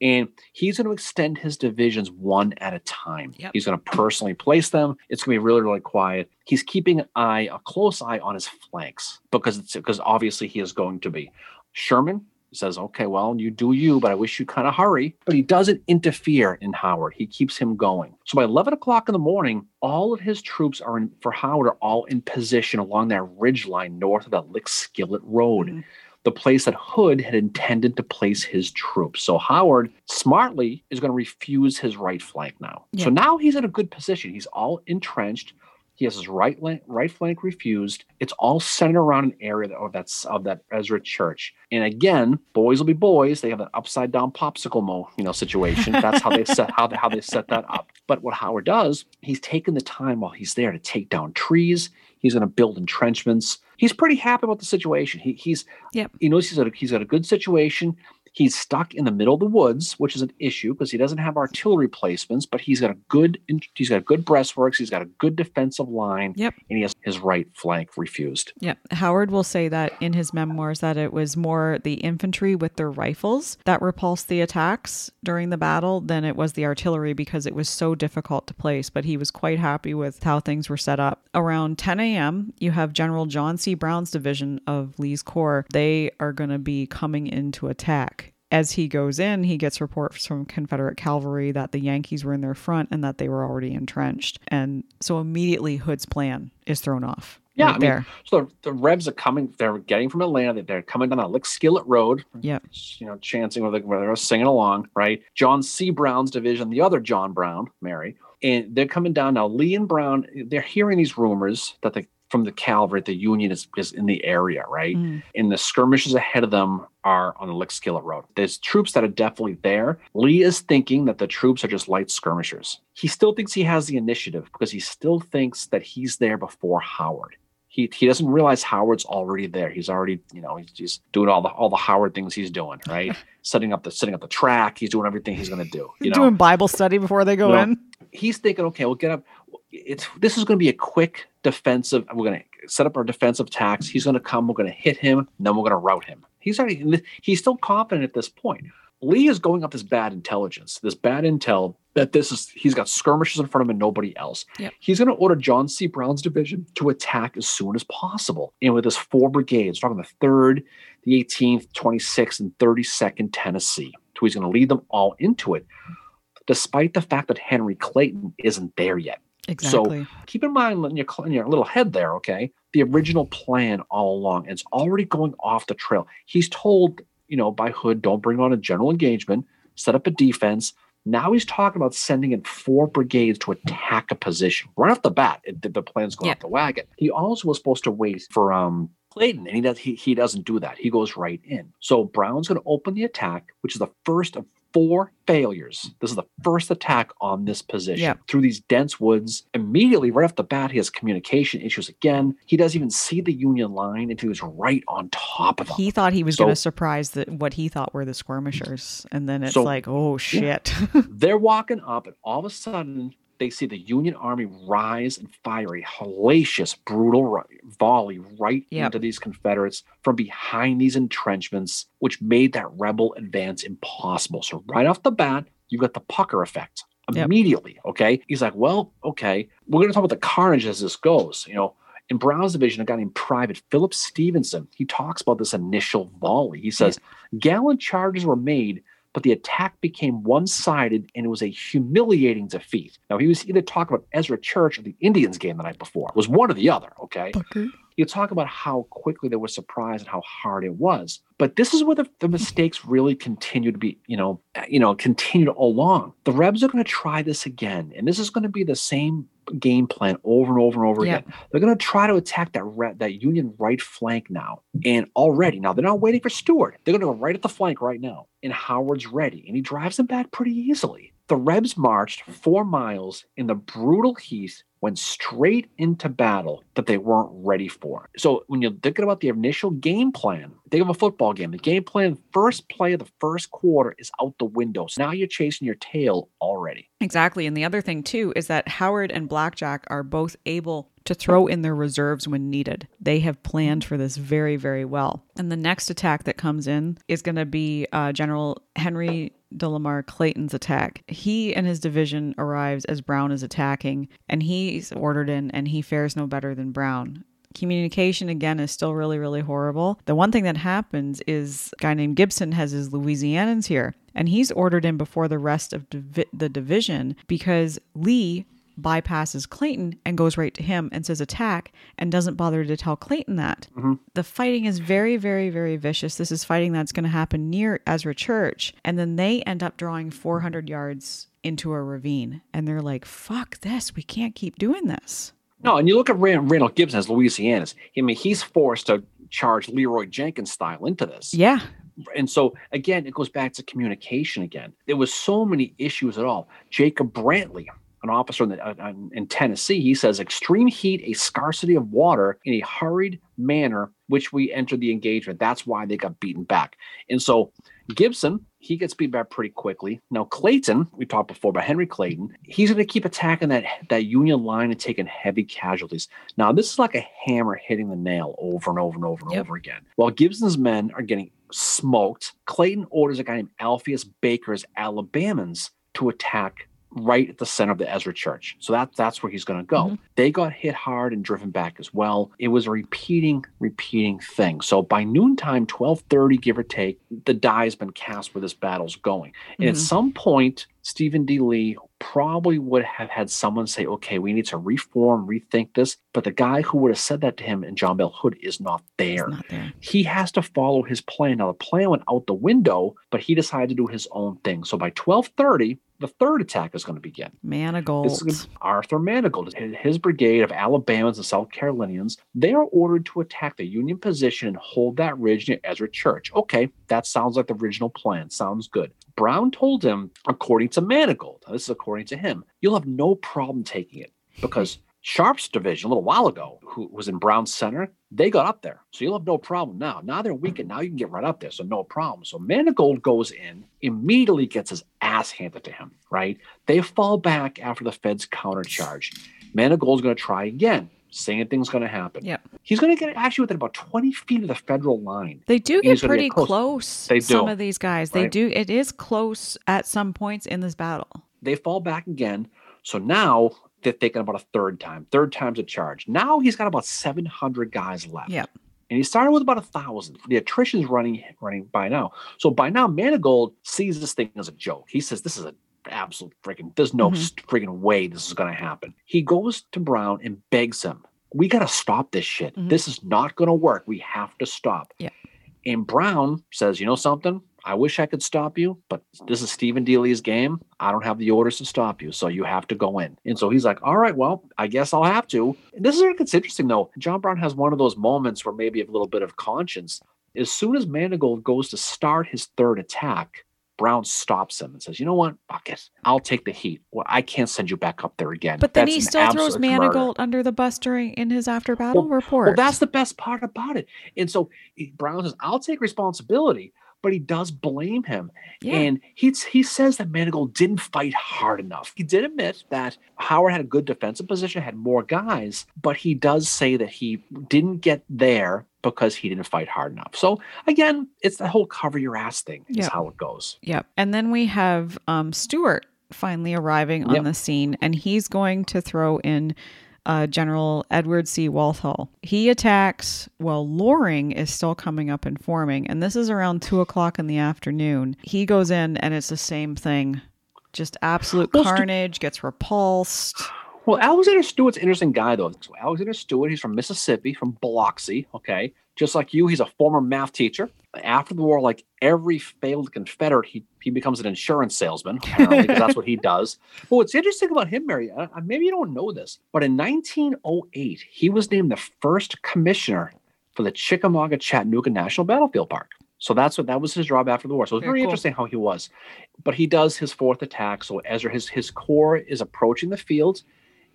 And he's going to extend his divisions one at a time. Yep. He's going to personally place them. It's going to be really, really quiet. He's keeping an eye, a close eye on his flanks because it's, because obviously he is going to be. Sherman says, okay, well, you do you, but I wish you'd kind of hurry. But he doesn't interfere in Howard. He keeps him going. So by eleven o'clock in the morning, all of his troops are in, for Howard are all in position along that ridgeline north of that Lick Skillet Road. Mm-hmm. The place that Hood had intended to place his troops. So Howard smartly is going to refuse his right flank now. Yeah. So now he's in a good position. He's all entrenched. He has his right right flank refused. It's all centered around an area of that, of that Ezra Church. And again, boys will be boys. They have an upside down popsicle mo, you know, situation. That's how they set how they, how they set that up. But what Howard does, he's taking the time while he's there to take down trees. He's going to build entrenchments. He's pretty happy about the situation. He he's yep. he knows he's got a, he's got a good situation. He's stuck in the middle of the woods, which is an issue because he doesn't have artillery placements, but he's got a good he's got good breastworks, he's got a good defensive line, yep. and he has his right flank refused. Yeah. Howard will say that in his memoirs that it was more the infantry with their rifles that repulsed the attacks during the battle than it was the artillery because it was so difficult to place, but he was quite happy with how things were set up. Around ten a.m., you have General John C. Brown's division of Lee's Corps. They are going to be coming into attack. As he goes in, he gets reports from Confederate cavalry that the Yankees were in their front and that they were already entrenched. And so immediately Hood's plan is thrown off. Yeah, right I there. mean, so the, the Rebs are coming, they're getting from Atlanta, they're coming down the Lick Skillet Road, yeah, you know, chanting, or they, where they're singing along, right? John C. Brown's division, the other John Brown, Mary, and they're coming down. Now, Lee and Brown, they're hearing these rumors that they, from the cavalry, the Union is, is in the area, right? Mm. And the skirmishes ahead of them are on the Lick Skillet Road. There's troops that are definitely there. Lee is thinking that the troops are just light skirmishers. He still thinks he has the initiative because he still thinks that he's there before Howard. He he doesn't realize Howard's already there. He's already, you know, he's, he's doing all the all the Howard things he's doing, right? setting up the setting up the track. He's doing everything he's going to do. You know? Doing Bible study before they go well, in. He's thinking, okay, we'll get up. It's this is going to be a quick defensive. We're going to set up our defensive attacks. He's going to come. We're going to hit him. Then we're going to rout him. He's already he's still confident at this point. Lee is going up this bad intelligence, this bad intel that this is he's got skirmishers in front of him and nobody else. Yep. He's going to order John C. Brown's division to attack as soon as possible. And with his four brigades, talking the third, the eighteenth, twenty-sixth, and thirty-second Tennessee. So he's going to lead them all into it, despite the fact that Henry Clayton isn't there yet. Exactly. So keep in mind in your, in your little head there, okay, the original plan all along. It's already going off the trail. He's told, you know, by Hood, don't bring on a general engagement, set up a defense. Now he's talking about sending in four brigades to attack a position. Right off the bat, it, the plan's going yeah. off the wagon. He also was supposed to wait for um, Clayton, and he, does, he, he doesn't do that. He goes right in. So Brown's going to open the attack, which is the first of four failures. This is the first attack on this position yeah. through these dense woods. Immediately, right off the bat, he has communication issues again. He doesn't even see the Union line until he was right on top of them. He thought he was so, going to surprise the, what he thought were the skirmishers. And then it's so, like, oh, shit. Yeah. They're walking up, and all of a sudden, they see the Union Army rise and fire a hellacious, brutal ro- volley right yep. into these Confederates from behind these entrenchments, which made that rebel advance impossible. So right off the bat, you've got the pucker effect immediately, yep. okay? He's like, well, okay, we're going to talk about the carnage as this goes. You know, in Brown's division, a guy named Private Philip Stevenson, he talks about this initial volley. He says, yep. gallant charges were made, but the attack became one-sided, and it was a humiliating defeat. Now, he was either talking about Ezra Church or the Indians game the night before. It was one or the other, okay? Okay. You talk about how quickly they were surprised and how hard it was. But this is where the, the mistakes really continue to be, you know, you know, continued along. The Rebs are going to try this again. And this is going to be the same game plan over and over and over yeah. again. They're going to try to attack that re- that Union right flank now. And already, now they're not waiting for Stewart. They're going to go right at the flank right now. And Howard's ready. And he drives them back pretty easily. The Rebs marched four miles in the brutal heat, went straight into battle that they weren't ready for. So when you're thinking about the initial game plan, think of a football game. The game plan, first play of the first quarter is out the window. So now you're chasing your tail already. Exactly. And the other thing, too, is that Howard and Blackjack are both able to throw in their reserves when needed. They have planned for this very, very well. And the next attack that comes in is going to be uh, General Henry Delamar Clayton's attack. He and his division arrives as Brown is attacking, and he's ordered in, and he fares no better than Brown. Communication, again, is still really, really horrible. The one thing that happens is a guy named Gibson has his Louisianans here, and he's ordered in before the rest of divi- the division because Lee bypasses Clayton and goes right to him and says attack and doesn't bother to tell Clayton that. Mm-hmm. The fighting is very, very, very vicious. This is fighting that's going to happen near Ezra Church. And then they end up drawing four hundred yards into a ravine. And they're like, fuck this. We can't keep doing this. No, and you look at Rand- Randall Gibson as Louisianans. I mean, he's forced to charge Leroy Jenkins style into this. Yeah. And so, again, it goes back to communication again. There was so many issues at all. Jacob Brantley, an officer in, the, uh, in Tennessee, he says, extreme heat, a scarcity of water in a hurried manner, which we entered the engagement. That's why they got beaten back. And so Gibson, he gets beat back pretty quickly. Now, Clayton, we talked before about Henry Clayton, he's going to keep attacking that, that Union line and taking heavy casualties. Now, this is like a hammer hitting the nail over and over and over and yep. over again. While Gibson's men are getting smoked, Clayton orders a guy named Alpheus Baker's Alabamans to attack right at the center of the Ezra Church. So that, that's where he's going to go. Mm-hmm. They got hit hard and driven back as well. It was a repeating, repeating thing. So by noontime, twelve thirty, give or take, the die has been cast where this battle's going. And mm-hmm. at some point, Stephen D. Lee probably would have had someone say, okay, we need to reform, rethink this. But the guy who would have said that to him in John Bell Hood is not there. Not there. He has to follow his plan. Now, the plan went out the window, but he decided to do his own thing. So by twelve thirty, the third attack is going to begin. Manigault. This is Arthur Manigault. His brigade of Alabamans and South Carolinians, they are ordered to attack the Union position and hold that ridge near Ezra Church. Okay, that sounds like the original plan. Sounds good. Brown told him, according to Manigault, this is according to him, you'll have no problem taking it because Sharp's division a little while ago, who was in Brown's center, they got up there. So you'll have no problem now. Now they're weakened. Now you can get right up there. So no problem. So Manigault goes in, immediately gets his ass handed to him, right? They fall back after the Feds countercharge. Manigault's going to try again. Same thing's going to happen. Yeah, he's going to get actually within about twenty feet of the federal line. They do get pretty get close. close they do. Some of these guys, right? They do. It is close at some points in this battle. They fall back again. So now they're thinking about a third time. Third time's a charge. Now he's got about seven hundred guys left. Yeah, and he started with about a thousand. The attrition's running running by now. So by now, Manigault sees this thing as a joke. He says, "This is a." Absolute freaking, there's no mm-hmm. freaking way this is going to happen. He goes to Brown and begs him, we got to stop this shit. Mm-hmm. This is not going to work. We have to stop. Yeah. And Brown says, you know something? I wish I could stop you, but this is Stephen D. Lee's game. I don't have the orders to stop you, so you have to go in. And so he's like, all right, well, I guess I'll have to. And this is where it gets interesting, though. John Brown has one of those moments where maybe a little bit of conscience. As soon as Manigault goes to start his third attack, Brown stops him and says, you know what? Fuck it. I'll take the heat. Well, I can't send you back up there again. But then that's he still throws Manigault murder. under the bus during in his after battle well, report. Well, that's the best part about it. And so he, Brown says, I'll take responsibility, but he does blame him. Yeah. And he, he says that Manigault didn't fight hard enough. He did admit that Howard had a good defensive position, had more guys, but he does say that he didn't get there because he didn't fight hard enough. So again, it's the whole cover your ass thing is yep. how it goes. Yep. And then we have um, Stewart finally arriving on yep. the scene, and he's going to throw in uh, General Edward C. Walthall. He attacks while Loring is still coming up and forming, and this is around two o'clock in the afternoon. He goes in, and it's the same thing. Just absolute well, carnage, St- gets repulsed. Well, Alexander Stewart's an interesting guy, though. So Alexander Stewart, he's from Mississippi, from Biloxi, okay? Just like you, he's a former math teacher. After the war, like every failed Confederate, he, he becomes an insurance salesman, apparently, because that's what he does. But what's interesting about him, Mary, uh, maybe you don't know this, but in nineteen oh eight, he was named the first commissioner for the Chickamauga Chattanooga National Battlefield Park. So that's what that was his job after the war. So it's very, very cool. interesting how he was. But he does his fourth attack. So Ezra, his, his corps is approaching the field.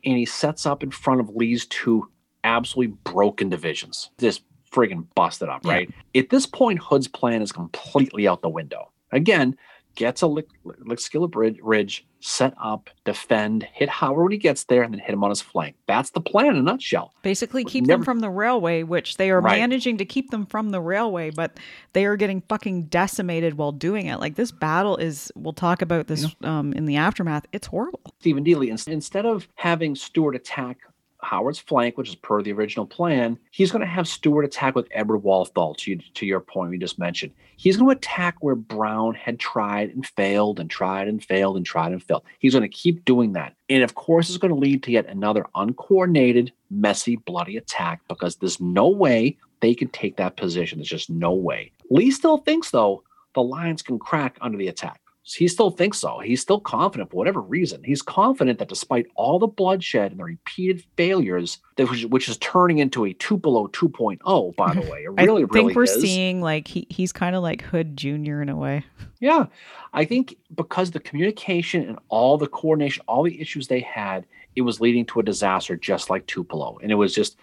And he sets up in front of Lee's two absolutely broken divisions. Just friggin' busted up, right? Yeah. At this point, Hood's plan is completely out the window. Again, gets a Lick, Lick Skillet Ridge, set up, defend, hit Howard when he gets there, and then hit him on his flank. That's the plan in a nutshell. Basically keep Never, them from the railway, which they are right. managing to keep them from the railway, but they are getting fucking decimated while doing it. Like this battle is, we'll talk about this yeah. um, in the aftermath, it's horrible. Stephen D. Lee, instead of having Stewart attack Howard's flank, which is per the original plan, he's going to have Stewart attack with Edward Walthall, to, to your point we just mentioned. He's going to attack where Brown had tried and failed and tried and failed and tried and failed. He's going to keep doing that. And of course, it's going to lead to yet another uncoordinated, messy, bloody attack because there's no way they can take that position. There's just no way. Lee still thinks, though, the lines can crack under the attack. he still thinks so. He's still confident for whatever reason. He's confident that despite all the bloodshed and the repeated failures, that which, which is turning into a Tupelo two point oh, by the way. It really, really is. I think we're is. seeing like he, he's kind of like Hood Junior in a way. Yeah. I think because the communication and all the coordination, all the issues they had, it was leading to a disaster just like Tupelo. And it was just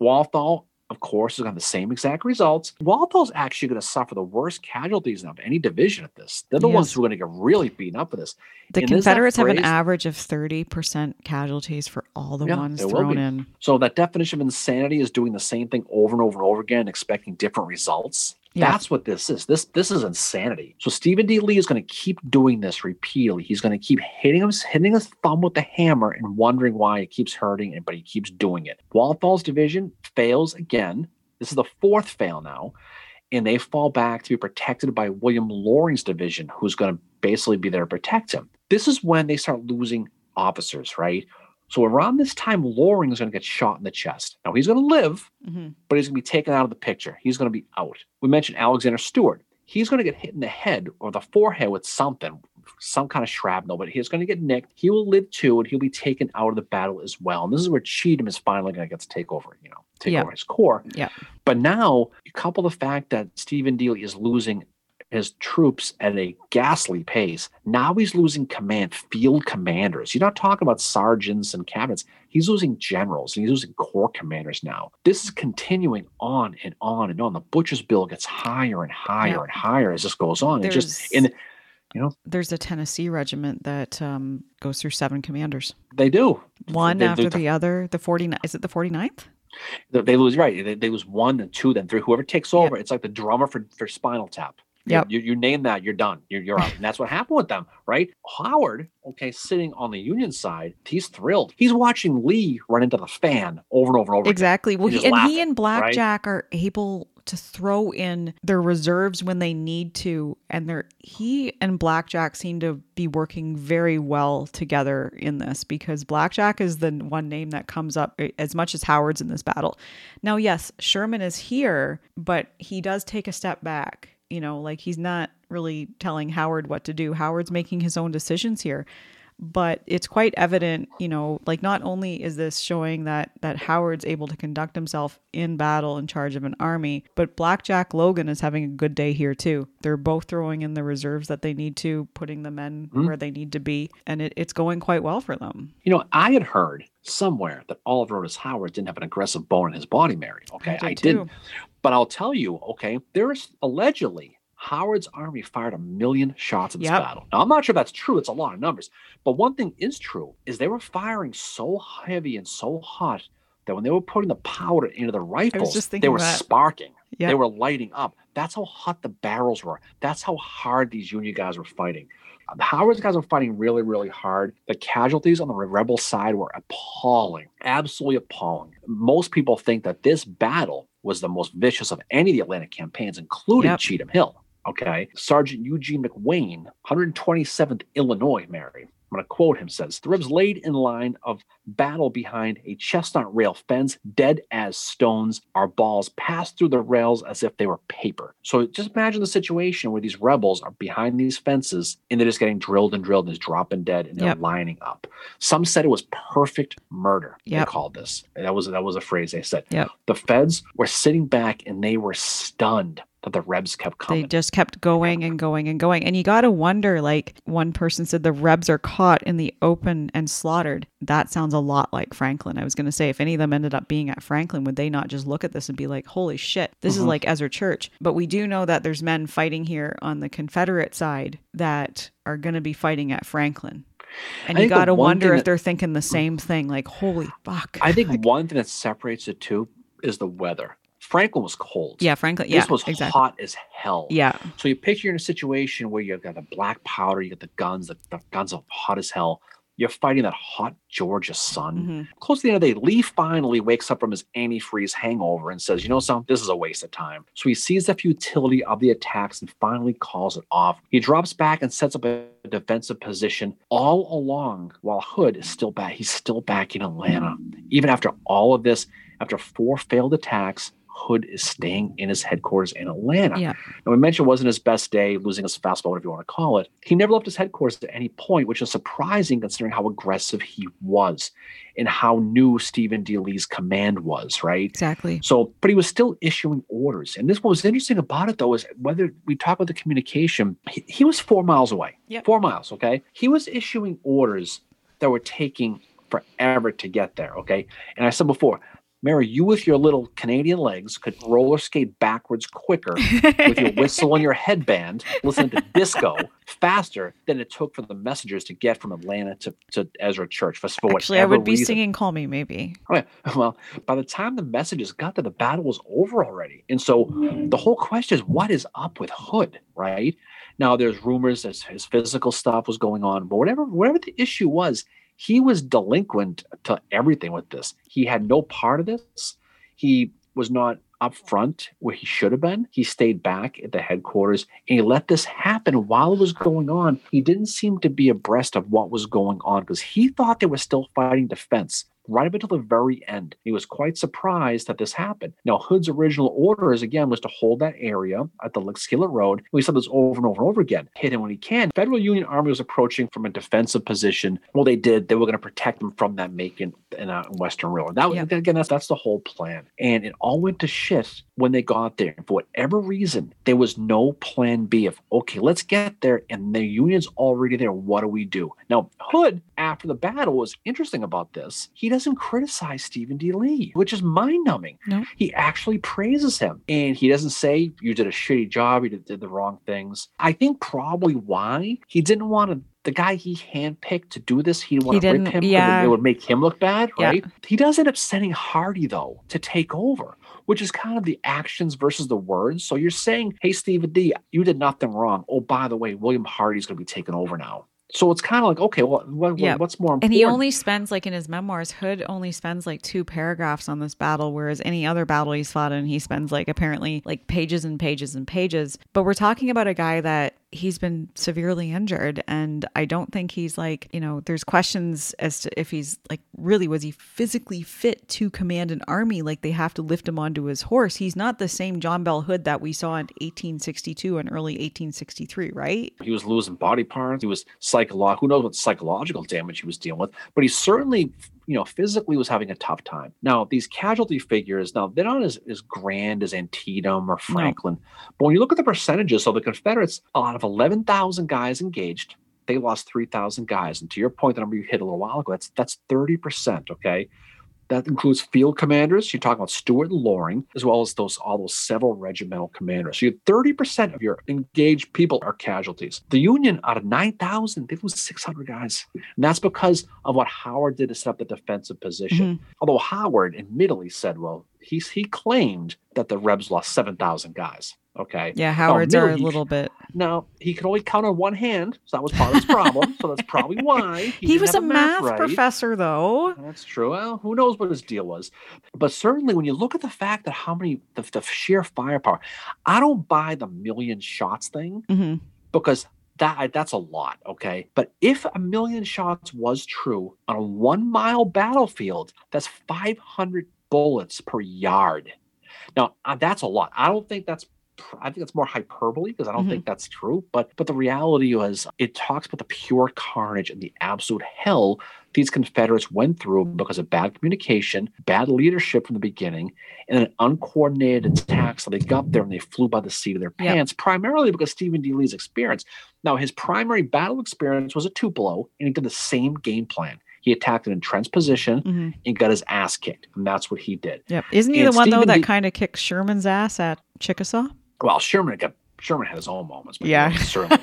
Walthall, of course, is going to have the same exact results. Walthall's actually going to suffer the worst casualties of any division at this. They're the yes. ones who are going to get really beaten up for this. The and Confederates phrase, have an average of thirty percent casualties for all the yeah, ones thrown in. So that definition of insanity is doing the same thing over and over and over again, expecting different results. Yeah. That's what this is. This this is insanity. So Stephen D. Lee is going to keep doing this repeatedly. He's going to keep hitting him, hitting his thumb with the hammer and wondering why it keeps hurting, but he keeps doing it. Walthall's division fails again. This is the fourth fail now. And they fall back to be protected by William Loring's division, who's going to basically be there to protect him. This is when they start losing officers, right? So around this time, Loring is going to get shot in the chest. Now, he's going to live, mm-hmm. but he's going to be taken out of the picture. He's going to be out. We mentioned Alexander Stewart. He's going to get hit in the head or the forehead with something, some kind of shrapnel, but he's going to get nicked. He will live too, and he'll be taken out of the battle as well. And this is where Cheatham is finally going to get to take over, you know, take yeah. over his corps. Yeah. But now, you couple the fact that Stephen D. Lee is losing his troops at a ghastly pace. Now he's losing command, field commanders. You're not talking about sergeants and captains. He's losing generals and he's losing corps commanders now. This is continuing on and on and on. The butcher's bill gets higher and higher yeah. and higher as this goes on. There's, it just in, you know, there's a Tennessee regiment that um, goes through seven commanders. They do one they, after they, the other. The forty-ninth. Is it the forty-ninth? They lose right. They, they lose one, then two, then three. Whoever takes over, yeah. it's like the drummer for, for Spinal Tap. Yeah, you, you name that, you're done. You're you're out. And that's what happened with them, right? Howard, okay, sitting on the Union side, he's thrilled. He's watching Lee run into the fan over and over and over. Exactly. Again. Well, he, and laughing, he and Blackjack right? are able to throw in their reserves when they need to, and they're he and Blackjack seem to be working very well together in this because Blackjack is the one name that comes up as much as Howard's in this battle. Now, yes, Sherman is here, but he does take a step back. You know, like he's not really telling Howard what to do. Howard's making his own decisions here, but it's quite evident, you know, like not only is this showing that that Howard's able to conduct himself in battle in charge of an army, but Blackjack Logan is having a good day here too. They're both throwing in the reserves that they need to, putting the men mm-hmm. where they need to be, and it, it's going quite well for them. You know, I had heard somewhere that Oliver Otis Howard didn't have an aggressive bone in his body, Mary. Okay, I, did I didn't. But I'll tell you, okay, there's allegedly Howard's army fired a million shots in this yep. battle. Now, I'm not sure if that's true. It's a lot of numbers. But one thing is true is they were firing so heavy and so hot that when they were putting the powder into the rifles, they were that. sparking. Yep. They were lighting up. That's how hot the barrels were. That's how hard these Union guys were fighting. The Howard's guys were fighting really, really hard. The casualties on the rebel side were appalling, absolutely appalling. Most people think that this battle was the most vicious of any of the Atlantic campaigns, including yep. Cheatham Hill. Okay. Sergeant Eugene McWayne, one hundred twenty-seventh Illinois, Mary. I'm going to quote him, says, "Thrips laid in line of battle behind a chestnut rail fence, dead as stones. Our balls passed through the rails as if they were paper." So just imagine the situation where these rebels are behind these fences and they're just getting drilled and drilled and just dropping dead and they're yep. lining up. Some said it was perfect murder. Yep. They called this. And that was, that was a phrase they said. Yep. The feds were sitting back and they were stunned that the Rebs kept coming. They just kept going and going and going. And you got to wonder, like one person said, the Rebs are caught in the open and slaughtered. That sounds a lot like Franklin. I was going to say, if any of them ended up being at Franklin, would they not just look at this and be like, holy shit, this mm-hmm. is like Ezra Church. But we do know that there's men fighting here on the Confederate side that are going to be fighting at Franklin. And I you got to wonder if that, they're thinking the same thing, like, holy fuck. I think like, one thing that separates the two is the weather. Franklin was cold. Yeah, Franklin. Yeah, this was exactly. hot as hell. Yeah. So you picture you're in a situation where you've got the black powder, you got the guns, the, the guns are hot as hell. You're fighting that hot Georgia sun. Mm-hmm. Close to the end of the day, Lee finally wakes up from his antifreeze hangover and says, you know something, this is a waste of time. So he sees the futility of the attacks and finally calls it off. He drops back and sets up a defensive position all along while Hood is still back. He's still back in Atlanta. Even after all of this, after four failed attacks, Hood is staying in his headquarters in Atlanta. Yeah. Now, we mentioned it wasn't his best day, losing his fastball, whatever you want to call it. He never left his headquarters at any point, which is surprising considering how aggressive he was and how new Stephen D. Lee's command was, right? Exactly. So, but he was still issuing orders. And this what was interesting about it, though, is whether we talk about the communication, he, he was four miles away. Yep. Four miles, okay? He was issuing orders that were taking forever to get there, okay? And I said before, Mary, you with your little Canadian legs could roller skate backwards quicker with your whistle and your headband, listening to disco faster than it took for the messengers to get from Atlanta to, to Ezra Church. For, for Actually, I would be reason. singing Call Me Maybe. Right. Well, by the time the messengers got there, the battle was over already. And so the whole question is, what is up with Hood, right? Now, there's rumors that his physical stuff was going on, but whatever, whatever the issue was, he was delinquent to everything with this. He had no part of this. He was not up front where he should have been. He stayed back at the headquarters and he let this happen while it was going on. He didn't seem to be abreast of what was going on because he thought they were still fighting defense right up until the very end. He was quite surprised that this happened. Now, Hood's original orders, again, was to hold that area at the Lick Skillet Road. We said this over and over and over again. Hit him when he can. Federal Union Army was approaching from a defensive position. Well, they did. They were going to protect them from that Macon and uh, Western Railroad. That was, yeah. Again, that's, that's the whole plan. And it all went to shit when they got there. For whatever reason, there was no plan B of, okay, let's get there, and the Union's already there. What do we do? Now, Hood, after the battle, was interesting about this. He doesn't criticize Stephen D. Lee, which is mind-numbing. No. He actually praises him. And he doesn't say, you did a shitty job, you did, did the wrong things. I think probably why he didn't want to, the guy he handpicked to do this, he didn't want he to didn't, rip him. Yeah. It would make him look bad, right? Yeah. He does end up sending Hardee, though, to take over, which is kind of the actions versus the words. So you're saying, hey, Stephen D., you did nothing wrong. Oh, by the way, William Hardee's going to be taking over now. So it's kind of like, okay, well, what, yeah. what's more important? And he only spends, like in his memoirs, Hood only spends like two paragraphs on this battle, whereas any other battle he's fought in, he spends like apparently like pages and pages and pages. But we're talking about a guy that he's been severely injured. And I don't think he's like, you know, there's questions as to if he's like, really, was he physically fit to command an army? Like they have to lift him onto his horse. He's not the same John Bell Hood that we saw in eighteen sixty-two and early eighteen sixty-three, right? He was losing body parts. He was psychological. Who knows what psychological damage he was dealing with, but he certainly, you know, physically was having a tough time. Now, these casualty figures, now they're not as, as grand as Antietam or Franklin, no. But when you look at the percentages, so the Confederates, out of eleven thousand guys engaged, they lost three thousand guys. And to your point, the number you hit a little while ago, that's, that's thirty percent, okay? That includes field commanders. You're talking about Stewart and Loring, as well as those all those several regimental commanders. So you have thirty percent of your engaged people are casualties. The Union, out of nine thousand, they lose six hundred guys. And that's because of what Howard did to set up the defensive position. Mm-hmm. Although Howard admittedly said, well, he, he claimed that the Rebs lost seven thousand guys. Okay. Yeah, Howard's are a little bit. Now, he could only count on one hand, so that was part of his problem. So that's probably why. He, he was a math, math right. professor, though. That's true. Well, who knows what his deal was. But certainly when you look at the fact that how many, the, the sheer firepower, I don't buy the million shots thing mm-hmm. because that that's a lot, okay? But if a million shots was true on a one-mile battlefield, that's five hundred bullets per yard. Now, uh, that's a lot. I don't think that's I think that's more hyperbole because I don't mm-hmm. think that's true. But but the reality was it talks about the pure carnage and the absolute hell these Confederates went through because of bad communication, bad leadership from the beginning, and an uncoordinated attack. So they got there and they flew by the seat of their pants, yep. primarily because Stephen D. Lee's experience. Now, his primary battle experience was at Tupelo, and he did the same game plan. He attacked an entrenched position mm-hmm. and got his ass kicked. And that's what he did. Yep. Isn't he and the one, Stephen though, that D- kind of kicked Sherman's ass at Chickasaw? Well, Sherman got, Sherman had his own moments, but yeah, certainly.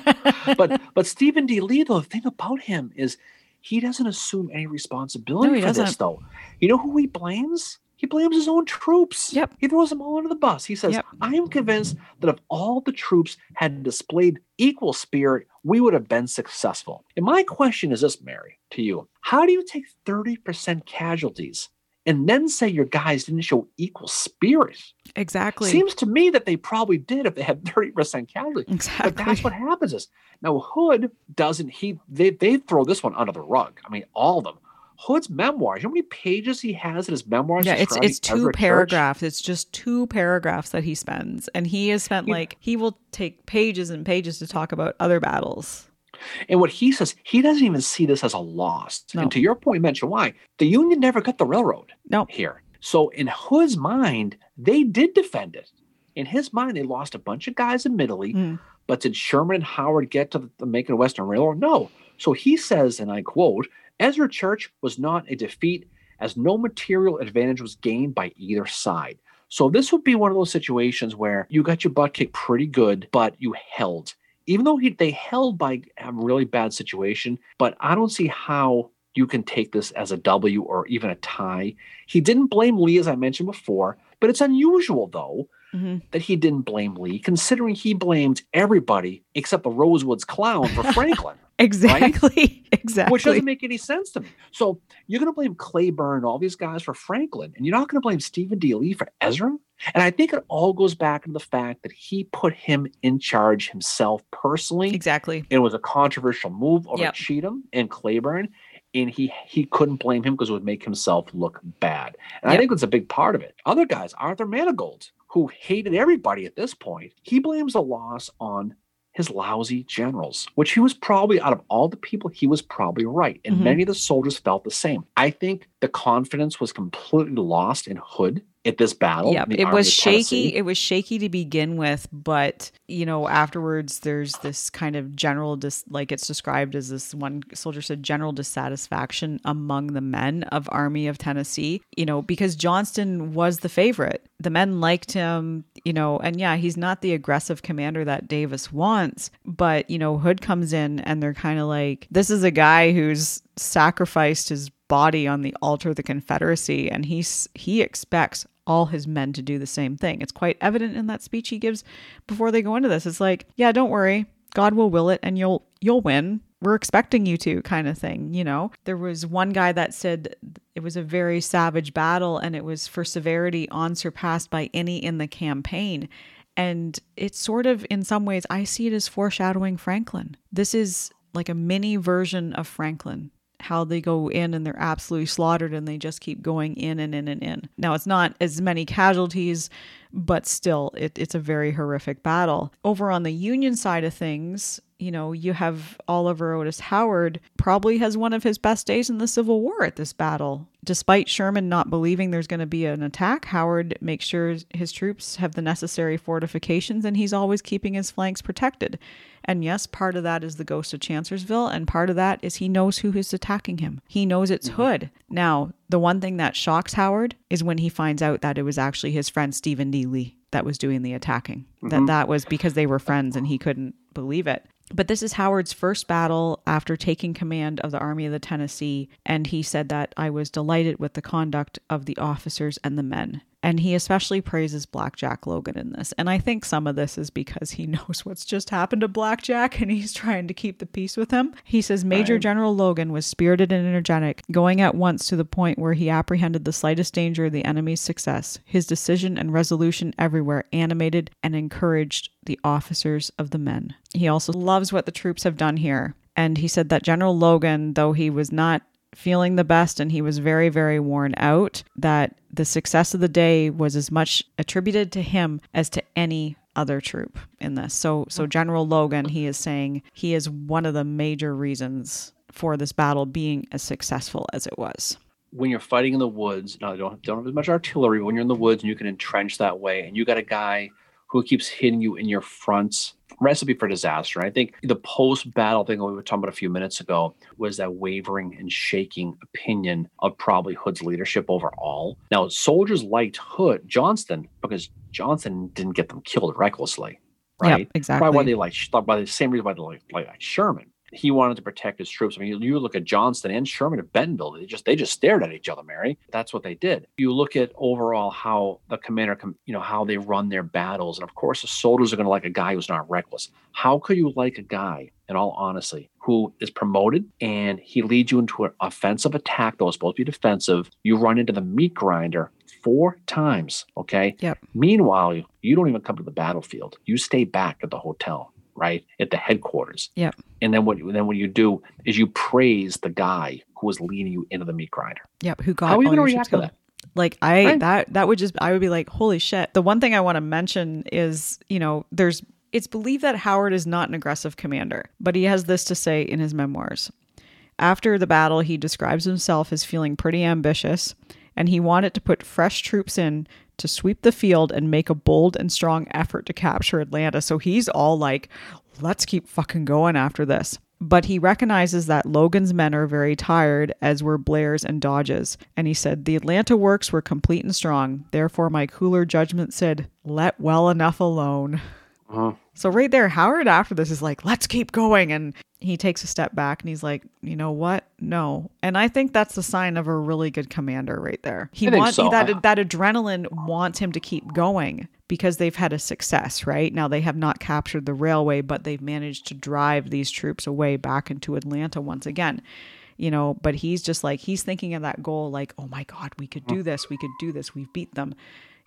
but but Stephen D. Lee, though, the thing about him is he doesn't assume any responsibility no, for doesn't. this, though. You know who he blames? He blames his own troops. Yep. He throws them all under the bus. He says, yep. I am convinced that if all the troops had displayed equal spirit, we would have been successful. And my question is this, Mary, to you. How do you take thirty percent casualties and then say your guys didn't show equal spirit? Exactly. Seems to me that they probably did if they had thirty percent casualty. Exactly. But that's what happens is now Hood doesn't, he, they, they throw this one under the rug. I mean, all of them. Hood's memoirs. You know how many pages he has in his memoirs? Yeah, it's it's two paragraphs. Church? It's just two paragraphs that he spends. And he has spent he, like, he will take pages and pages to talk about other battles. And what he says, he doesn't even see this as a loss. No. And to your point, mention why the Union never got the railroad no. here. So in Hood's mind, they did defend it. In his mind, they lost a bunch of guys admittedly, mm. but did Sherman and Howard get to the, the Macon Western Railroad? No. So he says, and I quote, Ezra Church was not a defeat as no material advantage was gained by either side. So this would be one of those situations where you got your butt kicked pretty good, but you held. Even though he, they held by a really bad situation, but I don't see how you can take this as a W or even a tie. He didn't blame Lee, as I mentioned before, but it's unusual, though, mm-hmm. that he didn't blame Lee, considering he blamed everybody except the Rosewoods clown for Franklin. Exactly. Right? Exactly. Which doesn't make any sense to me. So you're going to blame Clayburne and all these guys for Franklin, and you're not going to blame Stephen D. Lee for Ezra? And I think it all goes back to the fact that he put him in charge himself personally. Exactly. It was a controversial move over yep. Cheatham and Clayburne, and he he couldn't blame him because it would make himself look bad. And yep. I think that's a big part of it. Other guys, Arthur Manigault, who hated everybody at this point, he blames the loss on his lousy generals, which he was probably, out of all the people, he was probably right. And mm-hmm. many of the soldiers felt the same. I think the confidence was completely lost in Hood at this battle. Yeah, it was shaky. It was shaky to begin with, but you know, afterwards there's this kind of general, dis- like it's described as this one soldier said, general dissatisfaction among the men of Army of Tennessee, you know, because Johnston was the favorite. The men liked him, you know, and yeah, he's not the aggressive commander that Davis wants, but you know, Hood comes in and they're kind of like, this is a guy who's sacrificed his body on the altar of the Confederacy, and he's, he expects all his men to do the same thing. It's quite evident in that speech he gives before they go into this. It's like, yeah, don't worry. God will will it and you'll you'll win. We're expecting you to, kind of thing, you know. There was one guy that said it was a very savage battle and it was for severity unsurpassed by any in the campaign. And it's sort of, in some ways, I see it as foreshadowing Franklin. This is like a mini version of Franklin. How they go in and they're absolutely slaughtered and they just keep going in and in and in. Now, it's not as many casualties, but still, it, it's a very horrific battle. Over on the Union side of things, you know, you have Oliver Otis Howard probably has one of his best days in the Civil War at this battle. Despite Sherman not believing there's going to be an attack, Howard makes sure his troops have the necessary fortifications and he's always keeping his flanks protected. And yes, part of that is the ghost of Chancellorsville, and part of that is he knows who is attacking him. He knows it's mm-hmm. Hood. Now, the one thing that shocks Howard is when he finds out that it was actually his friend Stephen D. Lee that was doing the attacking. Mm-hmm. That that was because they were friends and he couldn't believe it. But this is Howard's first battle after taking command of the Army of the Tennessee, and he said that I was delighted with the conduct of the officers and the men. And he especially praises Blackjack Logan in this. And I think some of this is because he knows what's just happened to Blackjack and he's trying to keep the peace with him. He says, Major right. General Logan was spirited and energetic, going at once to the point where he apprehended the slightest danger of the enemy's success. His decision and resolution everywhere animated and encouraged the officers of the men. He also loves what the troops have done here. And he said that General Logan, though he was not feeling the best and he was very, very worn out, that the success of the day was as much attributed to him as to any other troop in this. So, so General Logan, he is saying he is one of the major reasons for this battle being as successful as it was. When you're fighting in the woods, now don't don't have as much artillery, but when you're in the woods and you can entrench that way, and you got a guy who keeps hitting you in your fronts, recipe for disaster. And I think the post-battle thing we were talking about a few minutes ago was that wavering and shaking opinion of probably Hood's leadership overall. Now, soldiers liked Hood, Johnston, because Johnston didn't get them killed recklessly, right? Yep, exactly. Probably why they liked, by the same reason why they liked, liked Sherman. He wanted to protect his troops. I mean, you, you look at Johnston and Sherman at Bentonville, they just they just stared at each other, Mary. That's what they did. You look at overall how the commander, you know, how they run their battles. And of course, the soldiers are going to like a guy who's not reckless. How could you like a guy, in all honesty, who is promoted and he leads you into an offensive attack that was supposed to be defensive? You run into the meat grinder four times, okay? Yep. Meanwhile, you, you don't even come to the battlefield. You stay back at the hotel. Right at the headquarters. Yeah. And then what then what you do is you praise the guy who was leading you into the meat grinder. Yep. Who got how are you going to react to that? Like I, right. that, that would just, I would be like, holy shit. The one thing I want to mention is, you know, there's, it's believed that Howard is not an aggressive commander, but he has this to say in his memoirs. After the battle, he describes himself as feeling pretty ambitious, and he wanted to put fresh troops in to sweep the field and make a bold and strong effort to capture Atlanta. So he's all like, let's keep fucking going after this. But he recognizes that Logan's men are very tired, as were Blair's and Dodge's. And he said, the Atlanta works were complete and strong. Therefore, my cooler judgment said, let well enough alone. Uh-huh. So right there, Howard after this is like, let's keep going. And he takes a step back and he's like, you know what? No. And I think that's the sign of a really good commander right there. He wants so. that, that adrenaline wants him to keep going. Because they've had a success, right? Now they have not captured the railway, but they've managed to drive these troops away back into Atlanta once again, you know, but he's just like, he's thinking of that goal, like, oh my God, we could do this. We could do this. We've beat them,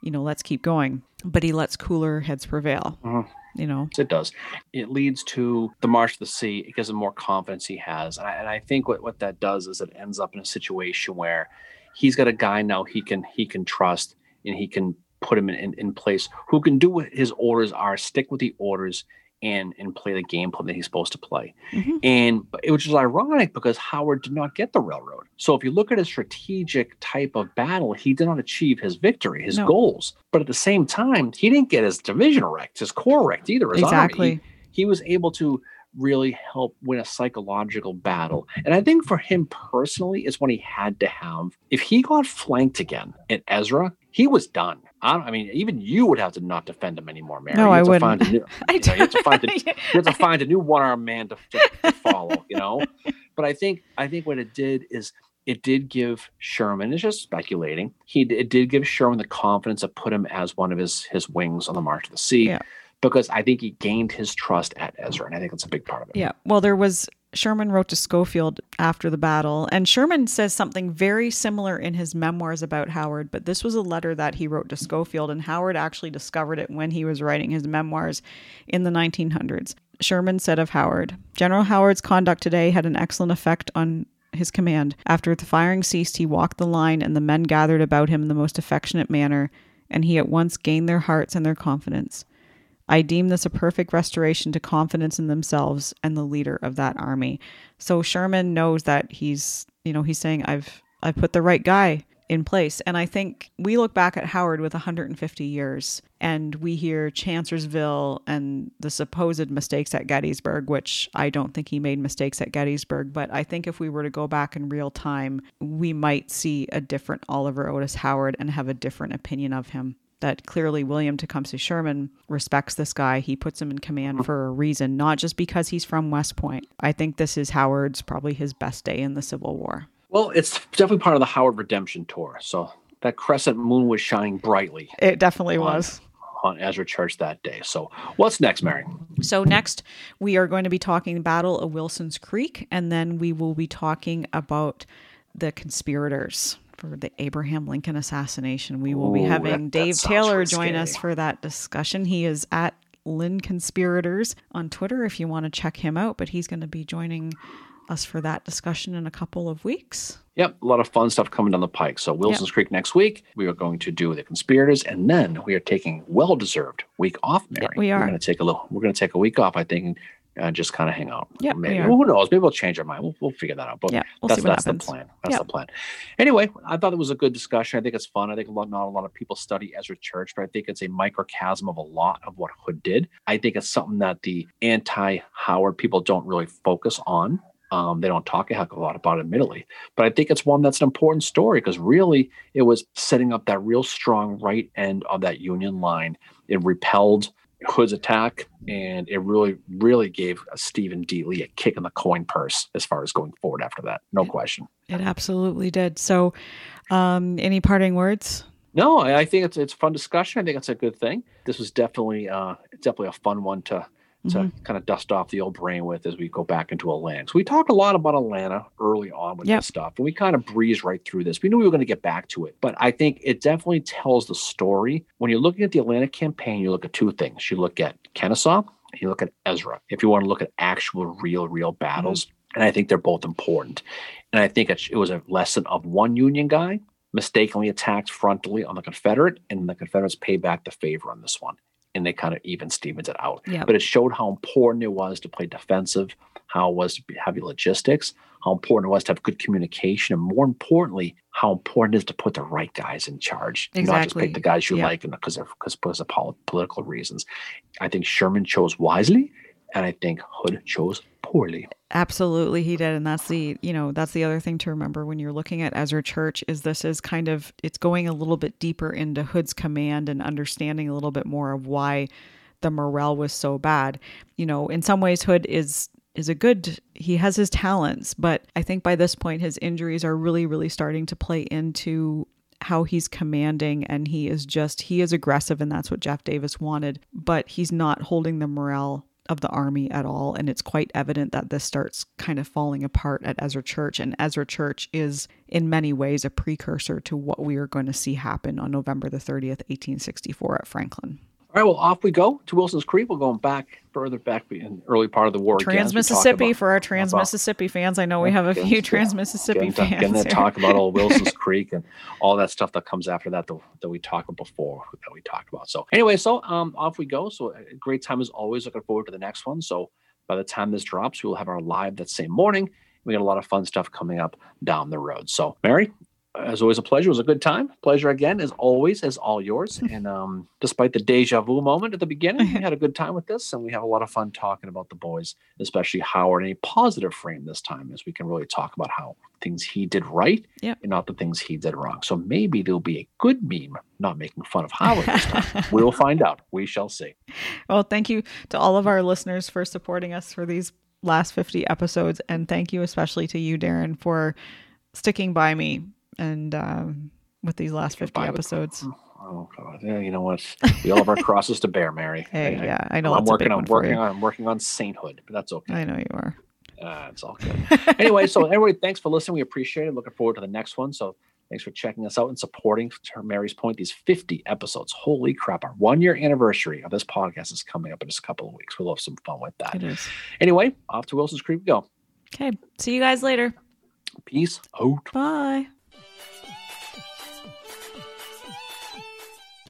you know, let's keep going. But he lets cooler heads prevail, uh-huh. you know. It does. It leads to the March of the Sea. It gives him more confidence he has. And I, and I think what, what that does is it ends up in a situation where he's got a guy now he can, he can trust and he can put him in, in place, who can do what his orders are, stick with the orders, and and play the game plan that he's supposed to play. Mm-hmm. And it was just ironic because Howard did not get the railroad. So if you look at his strategic type of battle, he did not achieve his victory, his no. goals. But at the same time, he didn't get his division wrecked, his corps wrecked either. His exactly. Army. He, he was able to really help win a psychological battle. And I think for him personally, it's what he had to have. If he got flanked again at Ezra, he was done. I, don't, I mean, even you would have to not defend him anymore, Mary. No, I wouldn't. Find a new, I you, know, you have to find a, you have to find a new one-armed man to, to, to follow, you know? But I think I think what it did is it did give Sherman, it's just speculating, He it did give Sherman the confidence to put him as one of his, his wings on the March of the Sea. Yeah. Because I think he gained his trust at Ezra, and I think that's a big part of it. Yeah, well, there was... Sherman wrote to Schofield after the battle, and Sherman says something very similar in his memoirs about Howard, but this was a letter that he wrote to Schofield, and Howard actually discovered it when he was writing his memoirs in the nineteen hundreds. Sherman said of Howard, General Howard's conduct today had an excellent effect on his command. After the firing ceased, he walked the line, and the men gathered about him in the most affectionate manner, and he at once gained their hearts and their confidence. I deem this a perfect restoration to confidence in themselves and the leader of that army. So Sherman knows that he's, you know, he's saying, I've, I put the right guy in place. And I think we look back at Howard with one hundred fifty years and we hear Chancellorsville and the supposed mistakes at Gettysburg, which I don't think he made mistakes at Gettysburg. But I think if we were to go back in real time, we might see a different Oliver Otis Howard and have a different opinion of him. That clearly William Tecumseh Sherman respects this guy. He puts him in command for a reason, not just because he's from West Point. I think this is Howard's, probably his best day in the Civil War. Well, it's definitely part of the Howard Redemption Tour. So that crescent moon was shining brightly. It definitely on, was. On Ezra Church that day. So what's next, Mary? So next, we are going to be talking Battle of Wilson's Creek, and then we will be talking about the conspirators for the Abraham Lincoln assassination. We will be having Ooh, that, Dave that Taylor risque. join us for that discussion. He is at Lynn Conspirators on Twitter if you want to check him out, but he's going to be joining us for that discussion in a couple of weeks. Yep, a lot of fun stuff coming down the pike. So Wilson's yep. Creek next week, we are going to do the conspirators, and then we are taking well-deserved week off, Mary. Yep, we are. We're going to take a little, we're going to take a week off, I think, and just kind of hang out. Yeah, maybe. Well, who knows? Maybe we'll change our mind. We'll, we'll figure that out. But yeah, we'll that's, see what that's the plan. That's yeah. the plan. Anyway, I thought it was a good discussion. I think it's fun. I think a lot, not a lot of people study Ezra Church, but I think it's a microcosm of a lot of what Hood did. I think it's something that the anti-Howard people don't really focus on. Um, they don't talk a heck of a lot about it, admittedly. But I think it's one that's an important story because really it was setting up that real strong right end of that Union line. It repelled Hood's attack, and it really, really gave Stephen D. Lee a kick in the coin purse as far as going forward after that. No it, question. It absolutely did. So um, any parting words? No, I think it's it's a fun discussion. I think it's a good thing. This was definitely uh, definitely a fun one to to mm-hmm. kind of dust off the old brain with as we go back into Atlanta. So we talked a lot about Atlanta early on with yep. this stuff, and we kind of breezed right through this. We knew we were going to get back to it, but I think it definitely tells the story. When you're looking at the Atlanta campaign, you look at two things. You look at Kennesaw, and you look at Ezra. If you want to look at actual real, real battles, mm-hmm. and I think they're both important. and I think it was a lesson of one Union guy mistakenly attacked frontally on the Confederate, and the Confederates pay back the favor on this one. And they kind of even Stevens it out. Yep. But it showed how important it was to play defensive, how it was to have your logistics, how important it was to have good communication, and more importantly, how important it is to put the right guys in charge. Exactly. Not just pick the guys you yep. like because of, because of political reasons. I think Sherman chose wisely, and I think Hood chose poorly. Absolutely, he did. And that's the, you know, that's the other thing to remember when you're looking at Ezra Church is this is kind of, it's going a little bit deeper into Hood's command and understanding a little bit more of why the morale was so bad. You know, in some ways, Hood is is a good, he has his talents, but I think by this point, his injuries are really, really starting to play into how he's commanding, and he is just, he is aggressive, and that's what Jeff Davis wanted, but he's not holding the morale of the army at all. And it's quite evident that this starts kind of falling apart at Ezra Church. And Ezra Church is in many ways a precursor to what we are going to see happen on November the thirtieth, eighteen sixty-four at Franklin. All right, well, off we go to Wilson's Creek. We're going back further back in the early part of the war. Trans-Mississippi for our Trans-Mississippi fans. I know we have a few Trans-Mississippi fans. Getting to talk about old Wilson's Creek and all that stuff that comes after that that, that we talked about before, that we talked about. So anyway, so um, off we go. So a great time as always. Looking forward to the next one. So by the time this drops, we will have our live that same morning. We got a lot of fun stuff coming up down the road. So Mary, as always, a pleasure. It was a good time. Pleasure again, as always, is all yours. And um, despite the deja vu moment at the beginning, we had a good time with this, and we have a lot of fun talking about the boys, especially Howard, in a positive frame this time, as we can really talk about how things he did right yep. and not the things he did wrong. So maybe there'll be a good meme not making fun of Howard this time. We'll find out. We shall see. Well, thank you to all of our listeners for supporting us for these last fifty episodes. And thank you especially to you, Darren, for sticking by me. And um, with these last fifty episodes, with, oh god, yeah, you know what? We all have our crosses to bear, Mary. Hey, I, yeah, I know. I'm working. I'm working. On, I'm working on sainthood, but that's okay. I know you are. Uh, it's all good. Anyway, so everybody, thanks for listening. We appreciate it. Looking forward to the next one. So thanks for checking us out and supporting, to Mary's point, these fifty episodes. Holy crap. Our one-year anniversary of this podcast is coming up in just a couple of weeks. We'll have some fun with that. It is. Anyway, off to Wilson's Creek we go. Okay. See you guys later. Peace out. Bye.